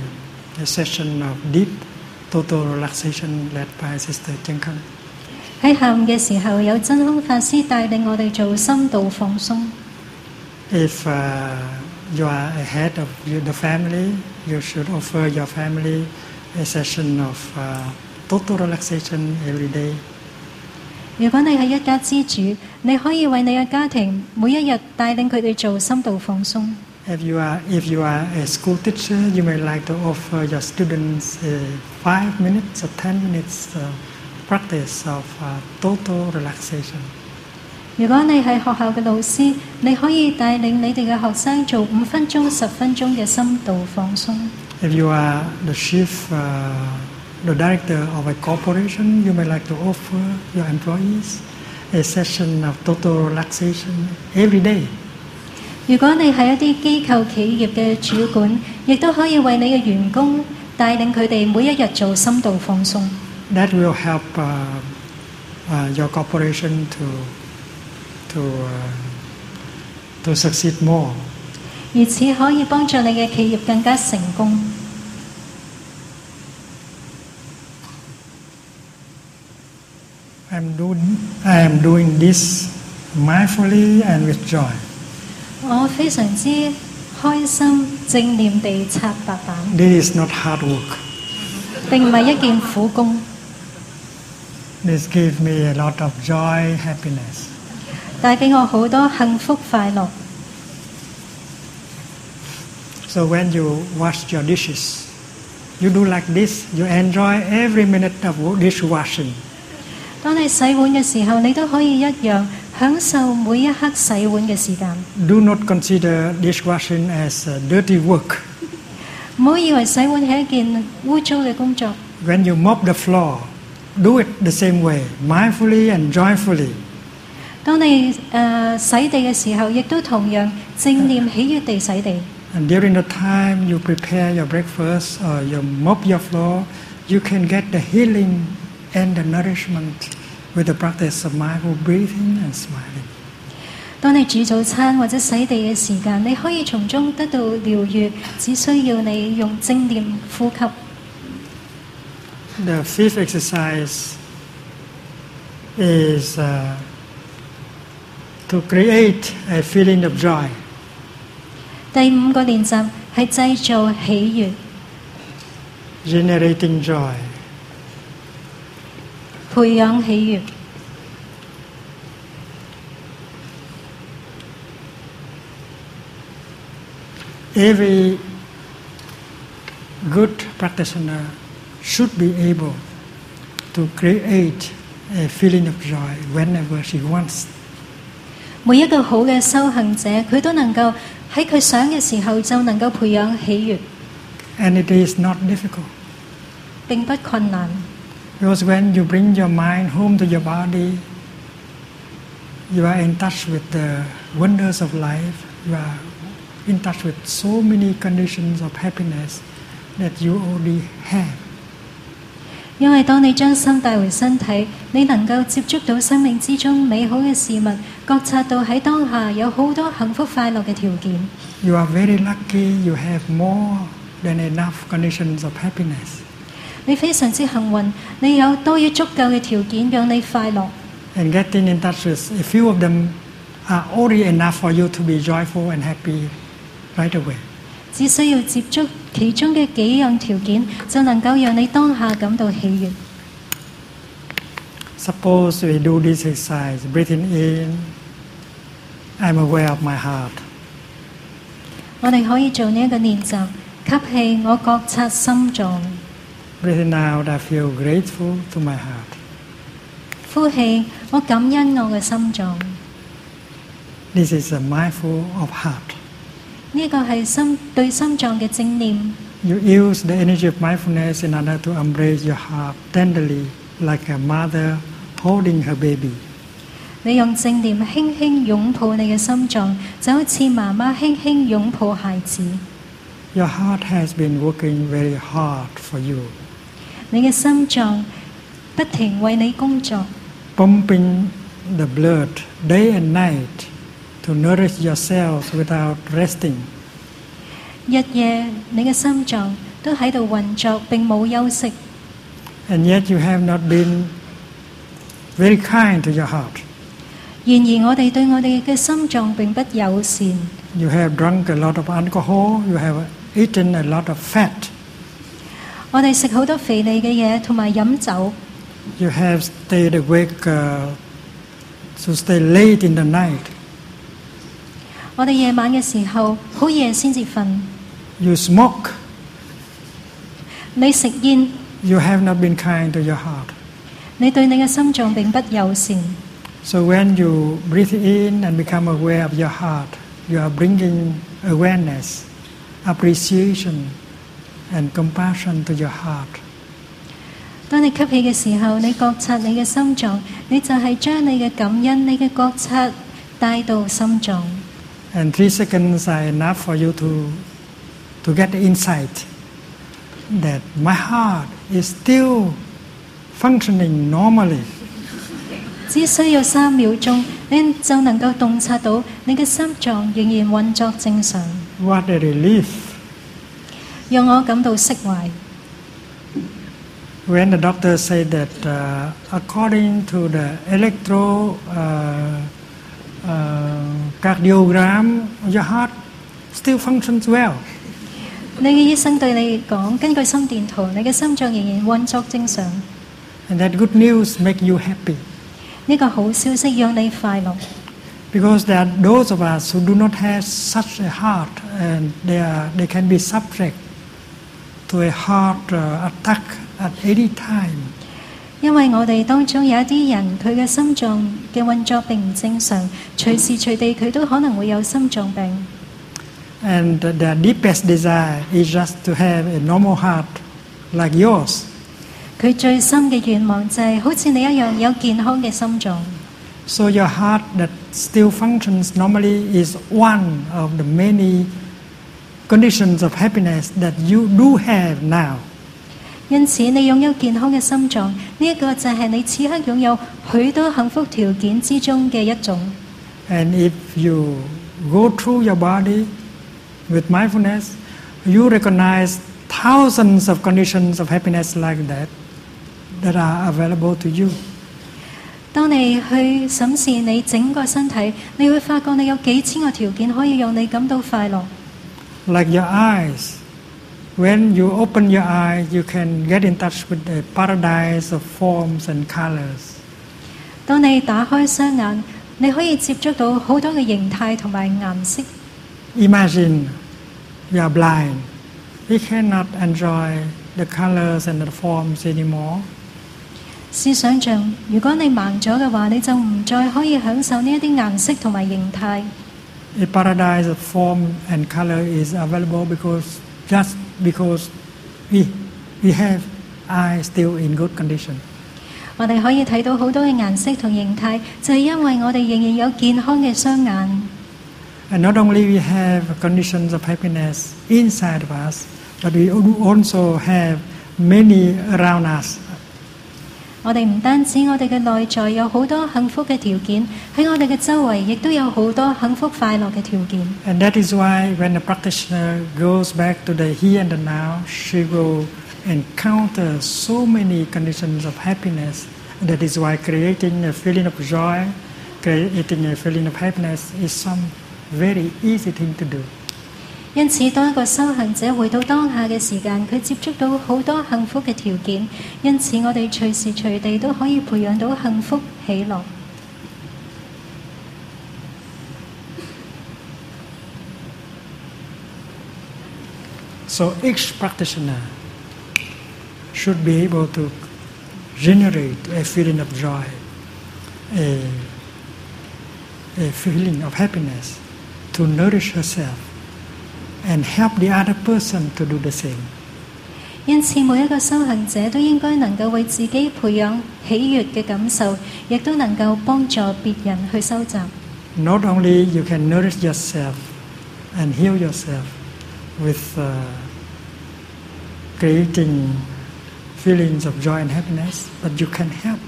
a session of deep total relaxation led by Sister Ching Kung. 喺下午嘅時候，有真空法師帶領我哋做深度放鬆。If you are ahead of the family, you should offer your family a session of total relaxation every day. 如果你係一家之主，你可以為你嘅家庭每一日帶領佢哋做深度放鬆。If you are a school teacher, you may like to offer your students 5 minutes or 10 minutes practice of total relaxation. 如果你係學校嘅老師，你可以帶領你哋嘅學生做5分鐘、10分鐘嘅深度放鬆。If you are the chief, the director of a corporation, you may like to offer your employees a session of total relaxation every day. 如果你係一啲機構企業嘅主管，亦都可以為你嘅員工帶領佢哋每一日做深度放鬆。That will help your corporation to succeed more. 而此可以幫助你嘅企業更加成功。I am doing this mindfully and with joy. 我非常之開心，正念地擦白板。This is not hard work. 並唔係一件苦工。This gives me a lot of joy, happiness. 帶俾我好多幸福快樂。So when you wash your dishes, you do like this. You enjoy every minute of dish washing. 當你洗碗嘅時候，你都可以一樣。享受每一刻洗碗嘅時間。Do not consider dishwashing as dirty work. 唔好以為洗碗係一件污糟嘅工作。When you mop the floor, do it the same way, mindfully and joyfully. 當你洗地嘅時候，亦都同樣正念喜悅地洗地。And during the time you prepare your breakfast or you mop your floor, you can get the healing and the nourishment. With the practice of mindful breathing and smiling. 當你煮早餐或者洗地嘅時間，你可以從中得到療癒，只需要你用正念呼吸。The fifth exercise is to create a feeling of joy. 第五個練習係製造喜悅。Generating joy. 培養喜悅。Every good practitioner should be able to create a feeling of joy whenever she wants. 每一個好嘅修行者，佢都能夠喺佢想嘅時候就能夠培養喜悅。And it is not difficult. 並不困難。Because when you bring your mind home to your body, you are in touch with the wonders of life. You are in touch with so many conditions of happiness that you already have. 因為當你將心帶回身體，你能夠接觸到生命之中美好嘅事物，覺察到喺當下有好多幸福快樂嘅條件。You are very lucky. You have more than enough conditions of happiness. 你非常之幸運，你有多於足夠嘅條件讓你快樂。And getting in touch with a few of them are already enough for you to be joyful and happy right away. 只需要接觸其中嘅幾樣條件，就能夠讓你當下感到喜悅。Suppose we do this exercise, breathing in, I'm aware of my heart. 我哋可以做呢一個練習，吸氣，我覺察心臟。Breathing out, I feel grateful to my heart. 呼氣，我感恩我嘅心臟。This is a mindful of heart. 呢個係心對心臟嘅正念。You use the energy of mindfulness in order to embrace your heart tenderly, like a mother holding her baby. 你用正念輕輕擁抱你嘅心臟，就好似媽媽輕輕擁抱孩子。Your heart has been working very hard for you. 你嘅心臟不停為你工作 pumping the blood day and night to nourish your cells without resting. 日夜你嘅心臟都喺度運作並冇休息 and yet you have not been very kind to your heart. You have drunk a lot of alcohol, you have eaten a lot of fat. You have stayed awake to stay late in the night. You smoke. You have not been kind to your heart. So when you breathe in and become aware of your heart, you are bringing awareness, appreciation, and compassion to your heart. And 3 seconds are enough for you to get the insight that my heart is still functioning normally. What a relief! When the doctor said that according to the electrocardiogram, your heart still functions well. And that good news makes you happy. Because there are those of us who do not have such a heart, and they can be subject to a heart attack at any time. And their deepest desire is just to have a normal heart like yours. So your heart that still functions normally is one of the many conditions of happiness that you do have now. And if you go through your body with mindfulness, you recognize thousands of conditions of happiness like that that are available to you. When you like your eyes, when you open your eyes, you can get in touch with a paradise of forms and colors. Imagine you are blind. You cannot enjoy the colors and the forms anymore. A paradise of form and color is available because just because we have eyes still in good condition. And not only we have conditions of happiness inside of us, but we also have many around us. And that is why when the practitioner goes back to the here and the now, she will encounter so many conditions of happiness. And that is why creating a feeling of joy, creating a feeling of happiness is some very easy thing to do. And so each practitioner should be able to generate a feeling of joy, a feeling of happiness, to nourish herself and help the other person to do the same. Not only you can nourish yourself and heal yourself with creating feelings of joy and happiness, but you can help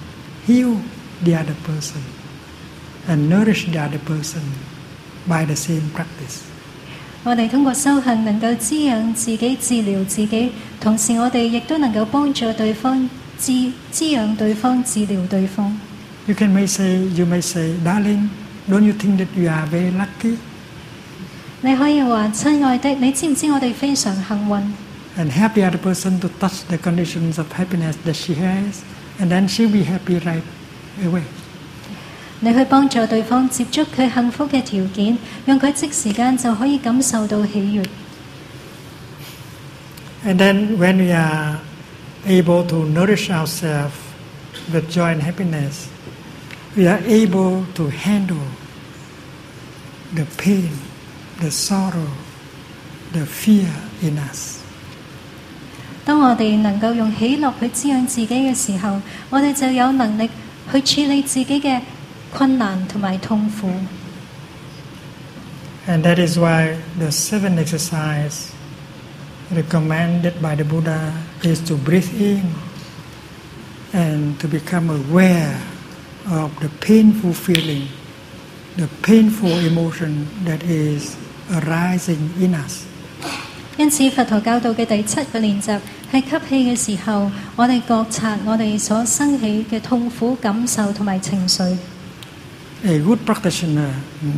heal the other person and nourish the other person by the same practice. You may say, darling, don't you think that you are very lucky? 你可以話, 親愛的, 你知唔知我哋非常幸運? And happy other person to touch the conditions of happiness that she has, and then she'll be happy right away. 你去幫助對方接觸佢幸福嘅條件, 讓佢即時間就可以感受到喜悅。 And then when we are able to nourish ourselves with joy and happiness, we are able to handle the pain, the sorrow, the fear in us. 當我哋能夠用喜樂去滋養自己嘅時候, 我哋就有能力去處理自己嘅困難同埋痛苦。 And that is why the 7th exercise recommended by the Buddha is to breathe in and to become aware of the painful feeling, the painful emotion that is arising in us. 因此佛陀教導嘅第7個練習 係吸氣嘅時候, 我哋覺察我哋所生起嘅痛苦感受同埋情緒。 A good practitioner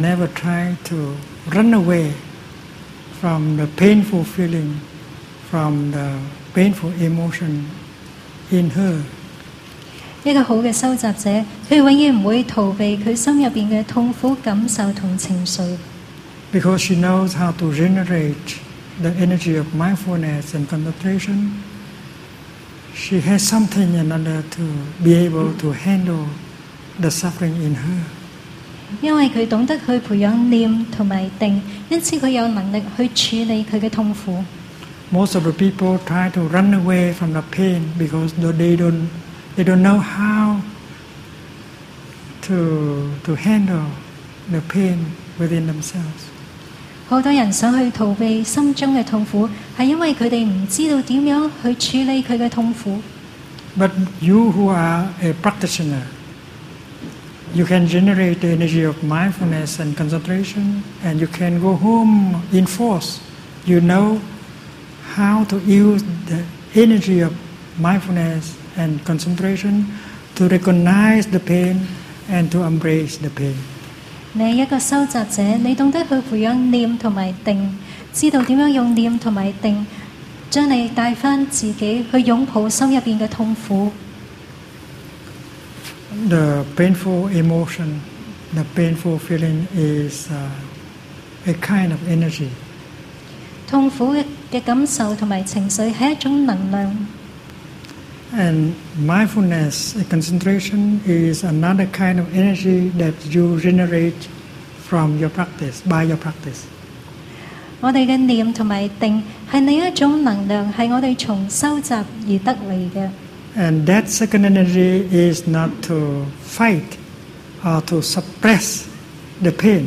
never try to run away from the painful feeling, from the painful emotion in her. 一個好嘅修習者, 佢永遠唔會逃避佢心入邊嘅痛苦感受同情緒。 Because she knows how to generate the energy of mindfulness and concentration, she has something in order to be able to handle the suffering in her. 因為佢懂得去培養念同埋定, 因此佢有能力去處理佢嘅痛苦。 Most of the people try to run away from the pain because they don't know how to handle the pain within themselves. 好多人想去逃避心中嘅痛苦, 係因為佢哋唔知道點樣去處理佢嘅痛苦。 But you who are a practitioner, you can generate the energy of mindfulness and concentration, and you can go home in force. You know how to use the energy of mindfulness and concentration to recognize the pain and to embrace the pain. 你一個修習者, 你懂得去培養念同埋定, 知道點樣用念同埋定, 將你帶返自己去擁抱心入邊嘅痛苦。 The painful emotion, the painful feeling is a kind of energy. 痛苦嘅感受同埋情緒係一種能量。 And mindfulness and concentration is another kind of energy that you generate from your practice, by your practice. 我哋嘅念同埋定係另一種能量， 係我哋從修習而得嚟嘅。 And that second energy is not to fight or to suppress the pain.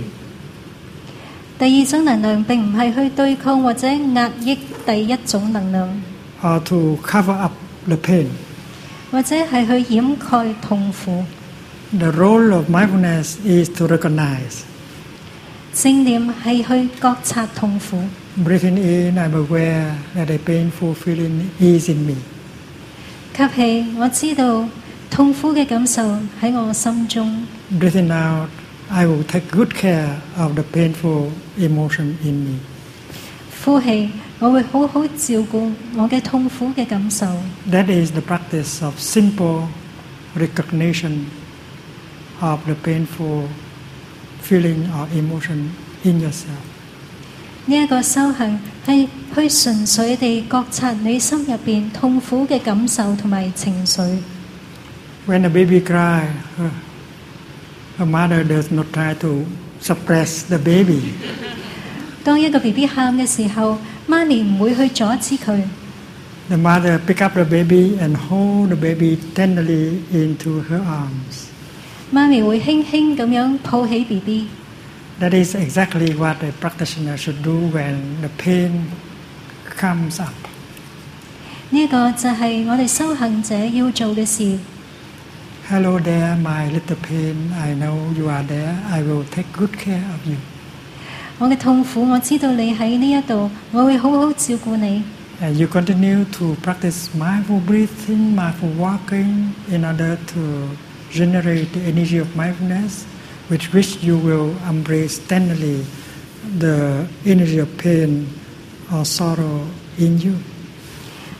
第二種能量並唔係去對抗或者壓抑第一種能量。 Or to cover up the pain. 或者係去掩蓋痛苦。 The role of mindfulness is to recognize. 正念係去覺察痛苦。 Breathing in, I'm aware that a painful feeling is in me. 吸氣, 我知道痛苦嘅感受喺我心中。 Breathing out, I will take good care of the painful emotion in me. 呼氣, 我會好好照顧我嘅痛苦嘅感受。 That is the practice of simple recognition of the painful feeling or emotion in yourself. 呢一個修行係去純粹地覺察你心入邊痛苦嘅感受同埋情緒。 When a baby cry, a mother does not try to suppress the baby. 當一個BB喊嘅時候, 媽咪唔會去阻止佢。 The mother pick up the baby and hold the baby tenderly into her arms. 媽咪會輕輕咁樣抱起BB。 That is exactly what a practitioner should do when the pain comes up. 呢個就係我哋修行者要做嘅事。 Hello there, my little pain. I know you are there. I will take good care of you. 我嘅痛苦，我知道你喺呢一度， 我會好好照顧你。 And you continue to practice mindful breathing, mindful walking in order to generate the energy of mindfulness, with which you will embrace tenderly the energy of pain or sorrow in you.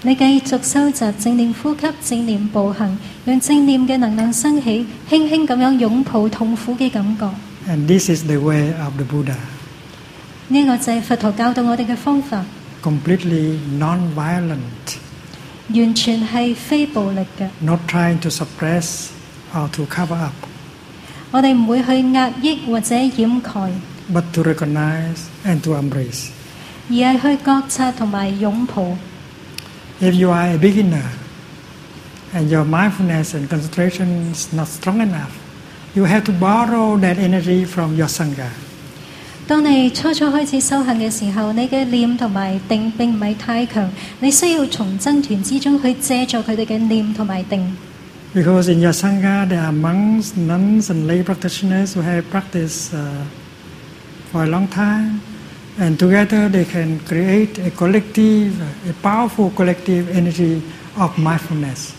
你繼續收集正念呼吸、正念步行，讓正念嘅能量升起，輕輕咁樣擁抱痛苦嘅感覺。And this is the way of the Buddha. 呢個就係佛陀教導我哋嘅方法。Completely non-violent. 完全係非暴力嘅。Not trying to suppress or to cover up. 我哋唔會去壓抑或者掩蓋。But to recognize and to embrace. 而係去覺察同埋擁抱。If you are a beginner and your mindfulness and concentration is not strong enough, you have to borrow that energy from your Sangha. 當你初初開始修行嘅時候，你嘅念同埋定並唔係太強，你需要從僧團之中去借助佢哋嘅念同埋定。Because in your Sangha there are monks, nuns and lay practitioners who have practiced for a long time. And together they can create a collective, a powerful collective energy of mindfulness.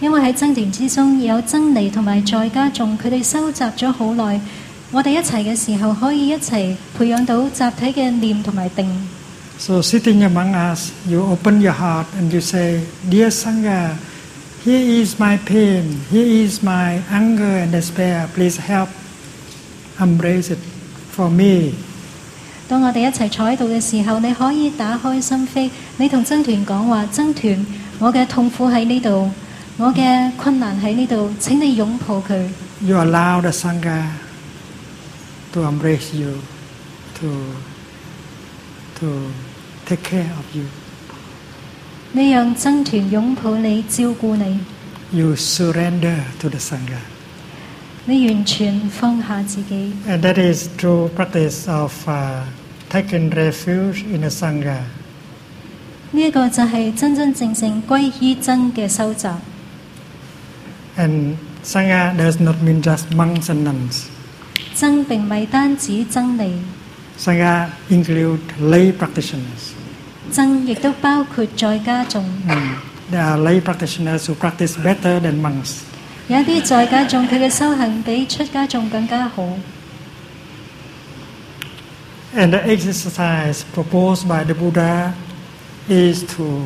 因為喺僧團之中有僧尼同埋在家眾，佢哋收集咗好耐。我哋一齊嘅時候，可以一齊培養到集體嘅念同埋定。So sitting among us, you open your heart and you say, "Dear Sangha, here is my pain, here is my anger and despair. Please help embrace it for me." 當我哋一齊坐喺度嘅時候，你可以打開心扉，你同僧團講話：僧團，我嘅痛苦喺呢度，我嘅困難喺呢度，請你擁抱佢。You allow the Sangha to embrace you, to take care of you. 你讓僧團擁抱你，照顧你。You surrender to the Sangha. 你完全放下自己。And that is true practice of taking refuge in a Sangha. 呢個就係真真正正歸依真嘅修習。And Sangha does not mean just monks and nuns. 僧並唔係單止僧尼。Sangha include lay practitioners. 僧亦都包括在家眾。There are lay practitioners who practice better than monks. 有啲在家眾佢嘅修行比出家眾更加好。And the exercise proposed by the Buddha is to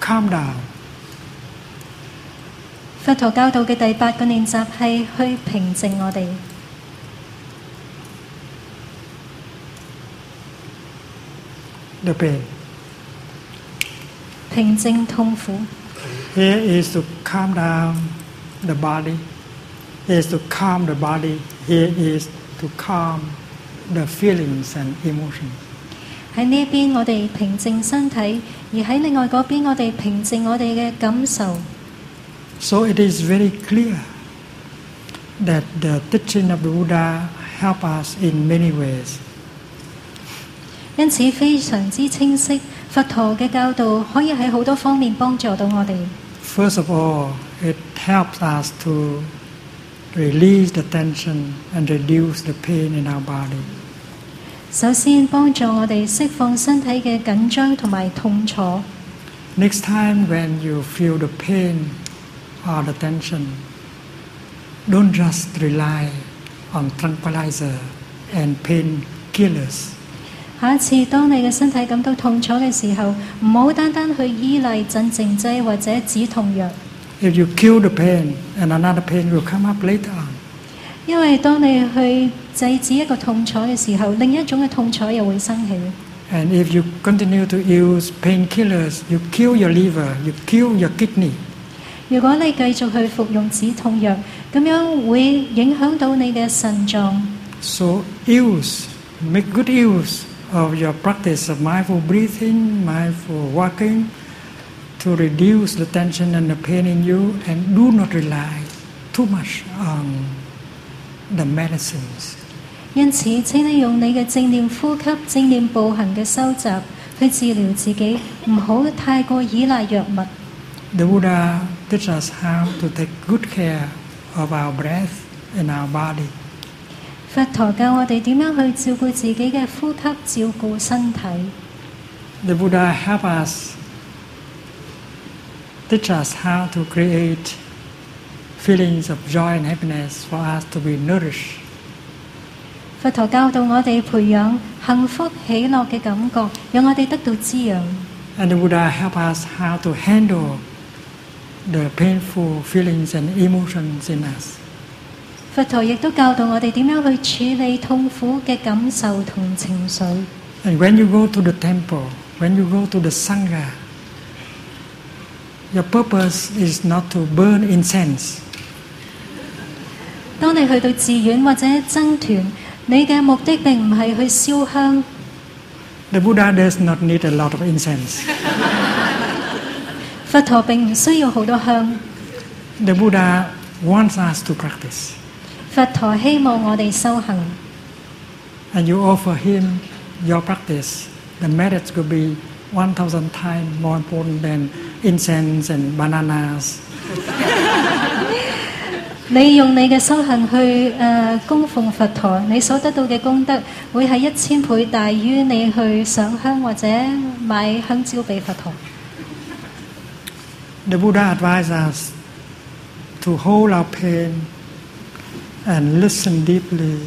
calm down. 佛陀教導嘅第八個練習係去平靜我哋。The pain. 平靜痛苦。Here is to calm down the body. Here is to calm the body. Here is to calm the feelings and emotions. 喺呢邊我哋平靜身體，而喺另外嗰邊我哋平靜我哋嘅感受。So it is very clear that the teaching of the Buddha help us in many ways. 因此非常之清晰，佛陀嘅教導可以喺好多方面幫助到我哋。First of all, it helps us to release the tension and reduce the pain in our body. 首先幫助我哋釋放身體嘅緊張同埋痛楚。Next time when you feel the pain or the tension, don't just rely on tranquilizer and pain killers. 下一次當你嘅身體感到痛楚嘅時候，唔好單單去依賴鎮靜劑或者止痛藥。If you kill the pain, and another pain will come up later on. 因為當你去制止一個痛楚嘅時候，另一種嘅痛楚又會生起。And if you continue to use painkillers, you kill your liver, you kill your kidney. 如果你繼續去服用止痛藥，咁樣會影響到你嘅腎臟。So use, make good use of your practice of mindful breathing, mindful walking, to reduce the tension and the pain in you, and do not rely too much on the medicines. 因此請你用你嘅正念呼吸、正念步行嘅修習去治療自己，唔好太過依賴藥物。The Buddha teaches us how to take good care of our breath and our body. 佛陀教我哋點樣去照顧自己嘅呼吸、照顧身體。The Buddha helps us, teach us how to create feelings of joy and happiness for us to be nourished. Phật giáo dạy chúng ta培養幸福喜樂嘅感覺，讓我哋得到滋養。And the Buddha help us how to handle the painful feelings and emotions in us. 佛陀亦都教導我哋點樣去處理痛苦嘅感受同情緒。And when you go to the temple, when you go to the sangha, your purpose is not to burn incense. 當你去到寺院或者僧團，你嘅目的並唔係去燒香。The Buddha does not need a lot of incense. 佛陀並唔需要好多香。The Buddha wants us to practice. 佛陀希望我哋修行。And you offer him your practice, the merits will be 1,000 times more important than incense and bananas. 你用你嘅修行去供奉佛陀，你所得到嘅功德會係1000倍大於你去上香或者買香蕉俾佛陀。The Buddha advised us to hold our pain and listen deeply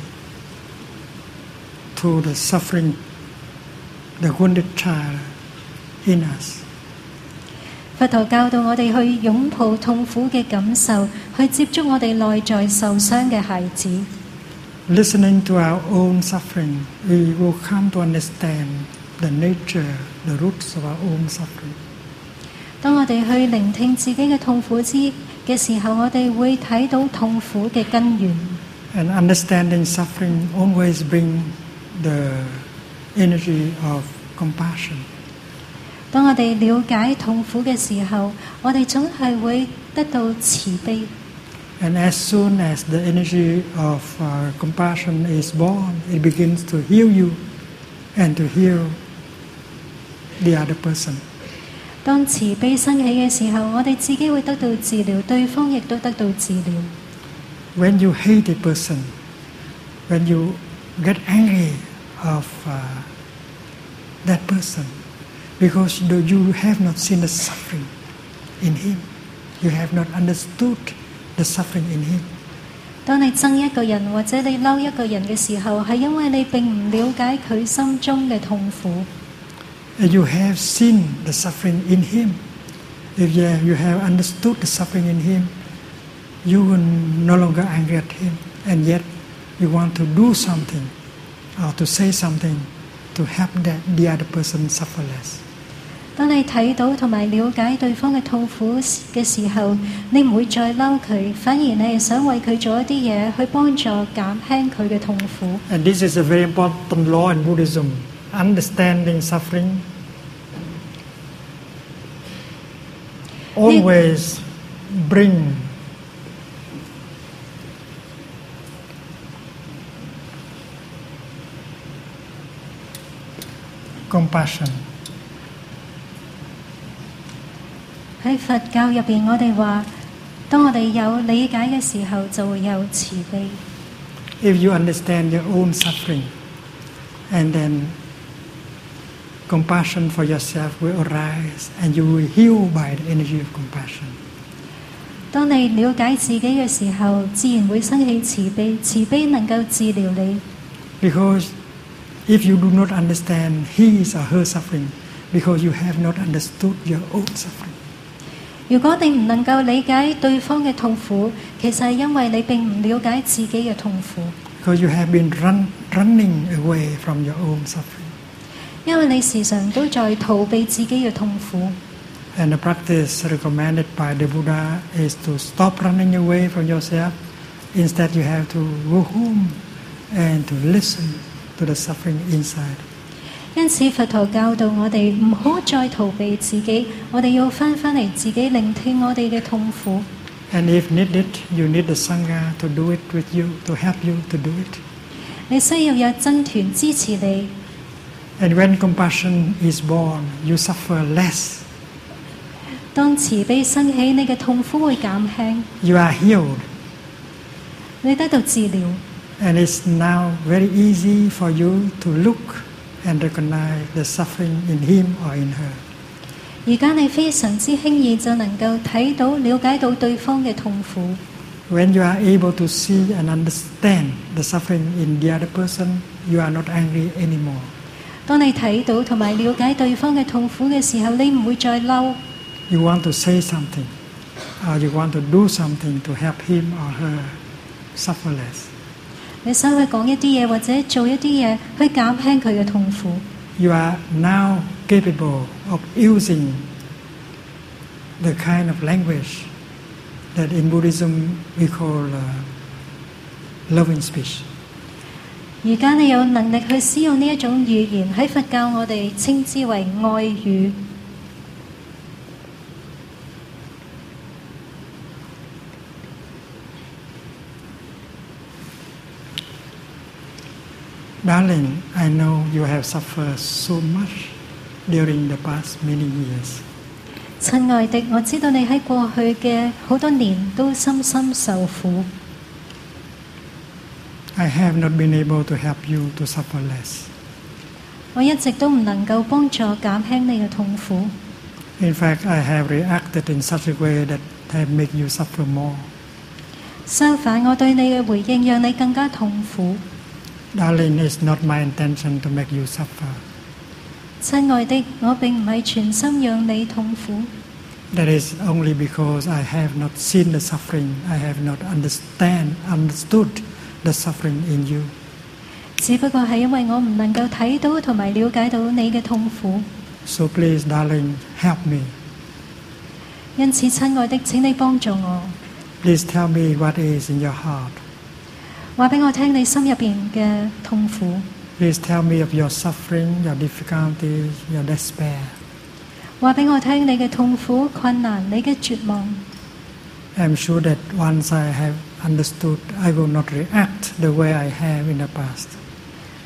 to the suffering, the wounded child in us. 佛陀教導我哋去擁抱痛苦嘅感受，去接觸我哋內在受傷嘅孩子。Listening to our own suffering, we will come to understand the nature, the roots of our own suffering. 當我哋去聆聽自己嘅痛苦嘅時候，我哋會睇到痛苦嘅根源。And understanding suffering always brings the energy of compassion. 當我哋了解痛苦嘅時候，我哋總係會得到慈悲。And as soon as the energy of compassion is born, it begins to heal you and to heal the other person. 當慈悲生起嘅時候，我哋自己會得到治療，對方亦都得到治療。When you hate a person, when you get angry of that person, because you have not seen the suffering in him, you have not understood the suffering in him. 當你憎一個人或者你嬲一個人嘅時候，係因為你並唔了解佢心中嘅痛苦。You have seen the suffering in him. If you have understood the suffering in him, you will no longer angry at him, and yet you want to do something or to say something to help the other person suffer less. 當你睇到同埋了解對方嘅痛苦嘅時候，你唔會再嬲佢，反而你係想為佢做一啲嘢去幫助減輕佢嘅痛苦。And this is a very important law in Buddhism: understanding suffering always bring compassion. 喺佛教入邊，我哋話，當我哋有理解嘅時候，就會有慈悲。If you understand your own suffering, and then compassion for yourself will arise, and you will heal by the energy of compassion. 當你了解自己嘅時候，自然會生起慈悲，慈悲能夠治療你。Because if you do not understand his or her suffering, because you have not understood your own suffering. 如果你唔能夠理解對方嘅痛苦，其實係因為你並唔了解自己嘅痛苦。Because you have been running away from your own suffering. 因為你時常都在逃避自己嘅痛苦。And the practice recommended by the Buddha is to stop running away from yourself. Instead, you have to go home and to listen to the suffering inside. 因此佛陀教導我哋唔好再逃避自己，我哋要翻返嚟自己聆聽我哋嘅痛苦。And if needed, you need the sangha to do it with you, to help you to do it. 你需要有僧團支持你。And when compassion is born, you suffer less. 當慈悲生起，你嘅痛苦會減輕。You are healed. 你得到治療。And it's now very easy for you to look and recognize the suffering in him or in her. 而家你非常之輕易就能夠睇到、瞭解到對方嘅痛苦。When you are able to see and understand the suffering in the other person, you are not angry anymore. 當你睇到同埋了解對方嘅痛苦嘅時候，你唔會再嬲。You want to say something, or you want to do something to help him or her suffer less. 你想去講一啲嘢或者做一啲嘢去減輕佢嘅痛苦。You are now capable of using the kind of language that in Buddhism we call loving speech. 而家你有能力去使用呢一種語言，喺佛教我哋稱之為愛語。Darling, I know you have suffered so much during the past many years. 親愛的，我知道你喺過去嘅好多年都深深受苦。I have not been able to help you to suffer less. 我一直都唔能夠幫助減輕你嘅痛苦。In fact, I have reacted in such a way that I make you suffer more. 相反，我對你嘅回應讓你更加痛苦。Darling, it's not my intention to make you suffer. 親愛的，我並唔係全心讓你痛苦。That is only because I have not seen the suffering, I have not understood the suffering in you. 只不過係因為我唔能夠睇到同埋了解到你嘅痛苦。So please, darling, help me. 因此，親愛的，請你幫助我。Please tell me what is in your heart. 話俾我聽你心入邊嘅痛苦。Please tell me of your suffering, your difficulties, your despair. 話俾我聽你嘅痛苦、困難、你嘅絕望。I'm sure that once I have understood, I will not react the way I have in the past.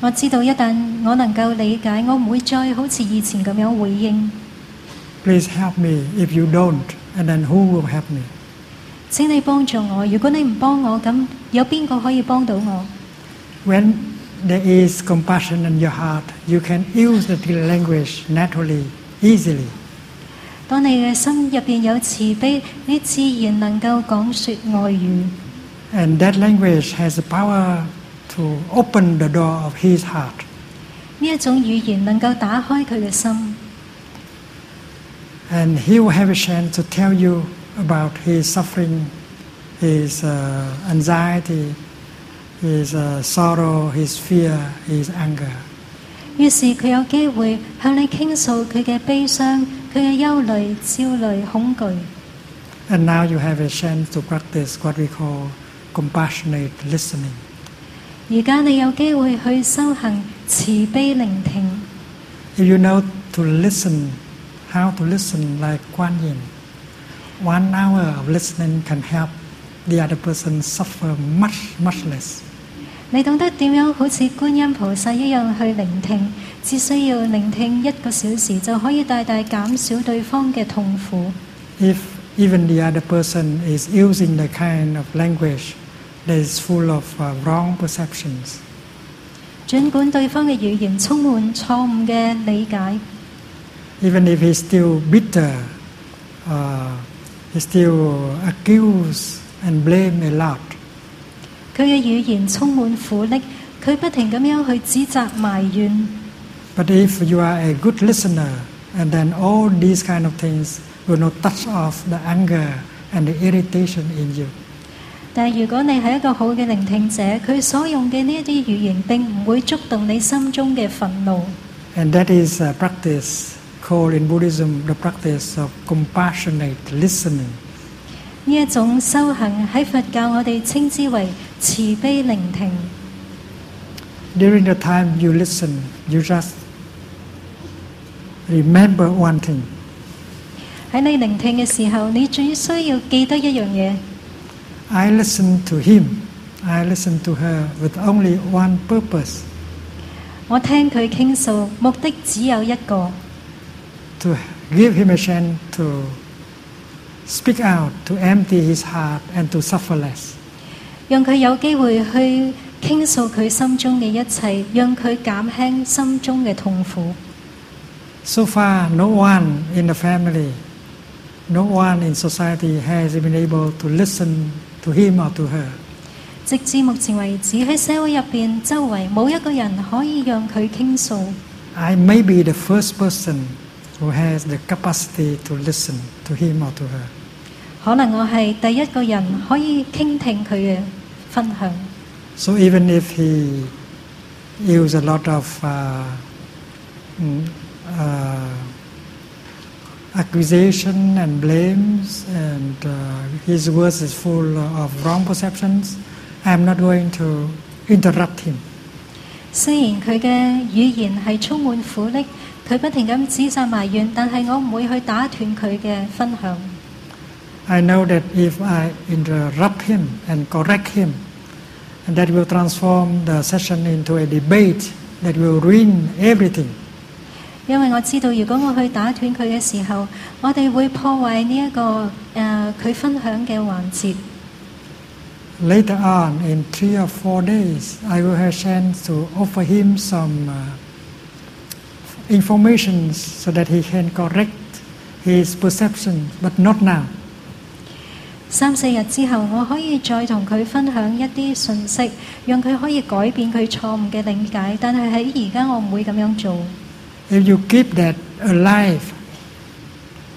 我知道一旦我能夠理解，我唔會再好似以前咁樣回應。Please help me. If you don't, and then who will help me? 請你幫助我。如果你唔幫我，咁有邊個可以幫到我？ When there is compassion in your heart, you can use the language naturally, easily. 當你嘅心入邊有慈悲，你自然能夠講説愛語。And that language has the power to open the door of his heart. 呢一種語言能夠打開佢嘅心。And he will have a chance to tell you about his suffering, his anxiety, his sorrow, his fear, his anger. 於是佢有機會向你傾訴佢嘅悲傷、佢嘅憂慮、焦慮、恐懼。And now you have a chance to practice what we call compassionate listening. 而家你有機會去修行慈悲聆聽。If you know to listen, how to listen like Kuan Yin, 1 hour of listening can help the other person suffer much, much less. 你懂得點樣好似觀音菩薩一樣去聆聽，只需要聆聽1個小時就可以大大減少對方嘅痛苦。If even the other person is using the kind of language that is full of wrong perceptions. 儘管對方嘅語言充滿錯誤嘅理解。Even if he's still bitter, he still accuses and blame a lot. 佢嘅語言充滿苦力，佢不停咁樣去指責埋怨。But if you are a good listener, and then all these kind of things will not touch off the anger and the irritation in you. 但係如果你係一個好嘅聆聽者，佢所用嘅呢一啲語言並唔會觸動你心中嘅憤怒。And that is a practice called in Buddhism the practice of compassionate listening. 呢一種修行喺佛教，我哋稱之為慈悲聆聽。During the time you listen, you just remember one thing. 喺你聆聽嘅時候，你最需要記得一樣嘢。I listen to him, I listen to her with only one purpose. 我聽佢傾訴，目的只有一個。To give him a chance to speak out, to empty his heart and to suffer less. 讓佢有機會去傾訴佢心中嘅一切，讓佢減輕心中嘅痛苦。So far, no one in the family, no one in society has been able to listen to him or to her. 直至目前為止，喺社會入邊，周圍冇一個人可以讓佢傾訴。I may be the first person who has the capacity to listen to him or to her. 可能我係第一個人可以傾聽佢嘅分享。So even if he uses a lot of accusation and blames, and his words is full of wrong perceptions, I am not going to interrupt him. 雖然佢嘅語言係充滿苦力，佢不停咁指責埋怨，但係我唔會去打斷佢嘅分享。I know that if I interrupt him and correct him, and that will transform the session into a debate that will ruin everything. 因為我知道，如果我去打斷佢嘅時候，我哋會破壞呢一個佢分享嘅環節。Later on, in 3 or 4 days, I will have a chance to offer him some information so that he can correct his perception, but not now. 3-4日之後，我可以再同佢分享一啲信息，讓佢可以改變佢錯誤嘅理解。但係喺而家，我唔會咁樣做。If you keep that alive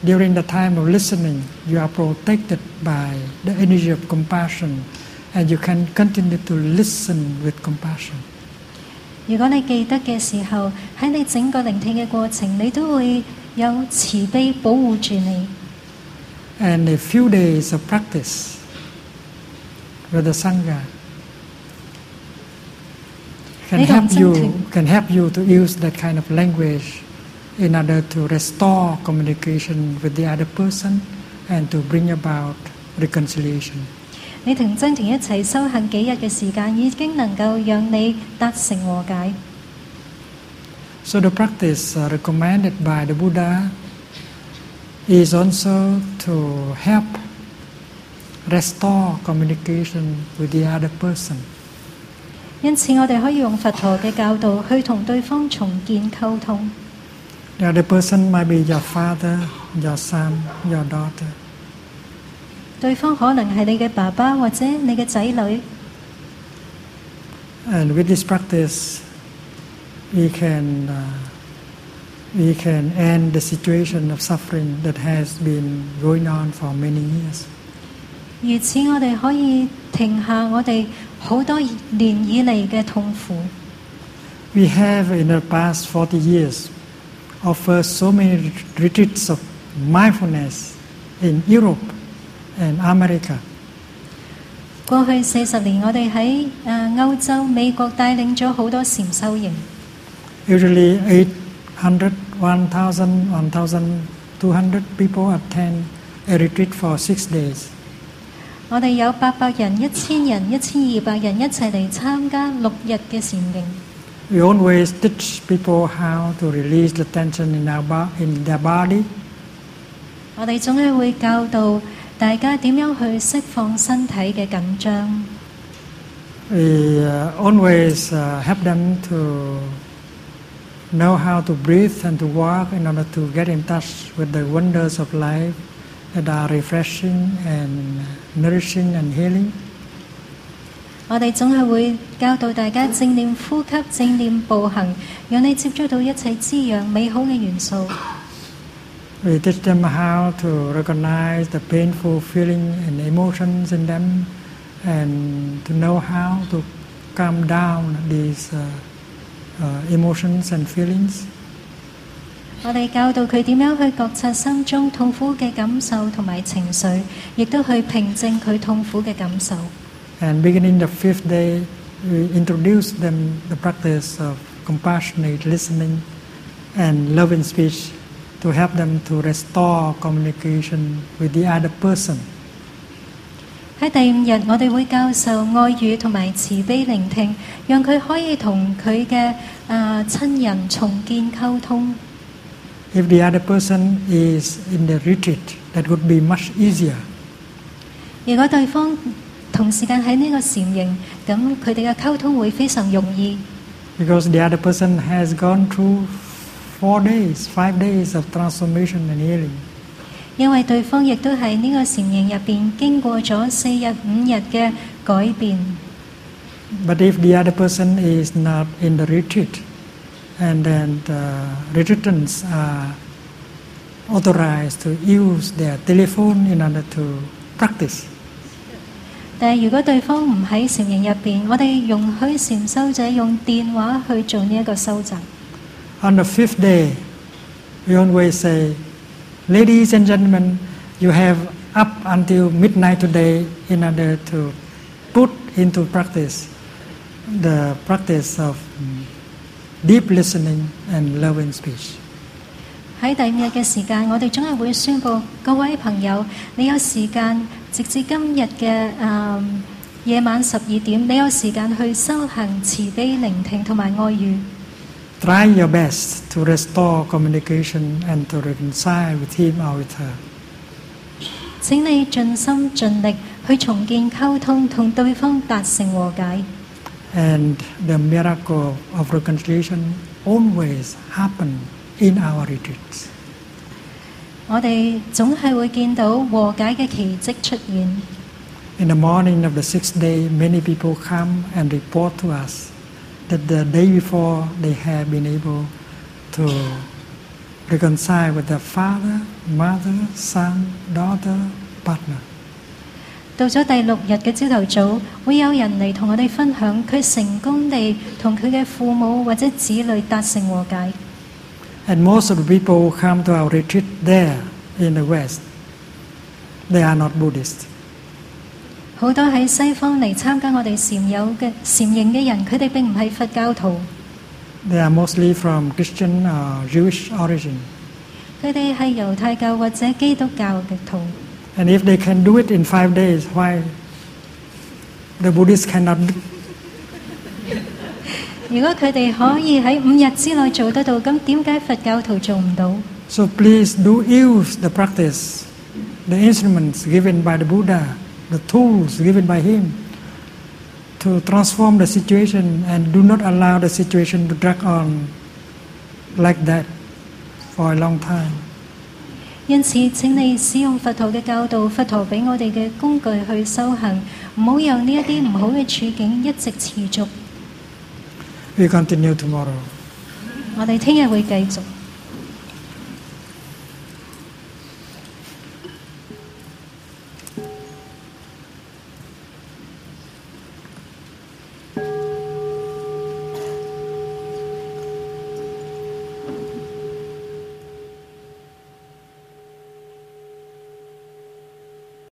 during the time of listening, you are protected by the energy of compassion, and you can continue to listen with compassion. 如果你記得嘅時候，喺你整個聆聽嘅過程，你都會有慈悲保護住你。And a few days of practice with the Sangha can help you to use that kind of language in order to restore communication with the other person and to bring about reconciliation. 你同真庭一齊修行幾日嘅時間，已經能夠讓你達成和解。So the practice recommended by the Buddha is also to help restore communication with the other person. 因此，我哋可以用佛陀嘅教導去同對方重建溝通。The other person might be your father, your son, your daughter. 對方可能係你嘅爸爸或者你嘅仔女。And with this practice, we can end the situation of suffering that has been going on for many years. 如此，我哋可以停下我哋好多年以嚟嘅痛苦。We have in the past 40 years offered so many retreats of mindfulness in Europe and America. 過去40年，我哋喺歐洲、美國帶領咗好多禪修營。Usually 1,200 people attend a retreat for 6 days. 我哋有800人、1000人、1200人一齊嚟參加6日嘅禪營。We always teach people how to release the tension in their body. 我哋總係會教導大家點樣去釋放身體嘅緊張。We always help them to know how to breathe and to walk in order to get in touch with the wonders of life that are refreshing and nourishing and healing. 我哋總係會教導大家正念呼吸、正念步行，讓你接觸到一切滋養美好嘅元素。We teach them how to recognize the painful feelings and emotions in them, and to know how to calm down these emotions and feelings. 我哋教導佢點樣去覺察心中痛苦嘅感受同埋情緒，亦都去平靜佢痛苦嘅感受。And beginning the 5th day, we introduce them the practice of compassionate listening and loving speech to help them to restore communication with the other person. 喺第5日，我哋會教授愛語同埋慈悲聆聽，讓佢可以同佢嘅親人重建溝通。If the other person is in the retreat, that would be much easier. 如果對方同時間喺呢個禪營，咁佢哋嘅溝通會非常容易。Because the other person has gone through 4 days, 5 days of transformation and healing. 因為對方亦都喺呢個禪營入邊經過咗4日5日嘅改變。But if the other person is not in the retreat, and then the retreatants are authorized to use their telephone in order to practice. 但係如果對方唔喺禪營入邊，我哋容許禪修者用電話去做呢一個修習。On the fifth day, we always say, "Ladies and gentlemen, you have up until midnight today in order to put into practice the practice of deep listening and loving speech." 喺第5日嘅時間，我哋總係會宣佈各位朋友，你有時間，直至今日嘅夜晚12點，你有時間去修行慈悲、聆聽同埋愛語。Try your best to restore communication and to reconcile with him or with her. 請你盡心盡力去重建溝通，同對方達成和解。And the miracle of reconciliation always happens. In our retreats, 我哋總係會見到和解嘅奇蹟出現。In the morning of the sixth day, many people come and report to us that the day before they have been able to reconcile with their father, mother, son, daughter, partner. 到咗第6日嘅朝頭早，會有人嚟同我哋分享佢成功地同佢嘅父母或者子女達成和解。And most of the people who come to our retreat there in the West, they are not Buddhist. 好多喺西方嚟參加我哋禪營嘅人，佢哋並唔係佛教徒。They are mostly from Christian or Jewish origin. 佢哋係猶太教或者基督教嘅徒。And if they can do it in 5 days, why the Buddhists cannot? 如果佢哋可以喺5日之內做得到，咁點解佛教徒做唔到？ So please do use the practice, the instruments given by the Buddha, the tools given by him, to transform the situation and do not allow the situation to drag on like that for a long time. 因此，請你使用佛陀嘅教導，佛陀俾我哋嘅工具去修行，唔好讓呢一啲唔好嘅處境一直持續。We continue tomorrow. 我哋聽日會繼續。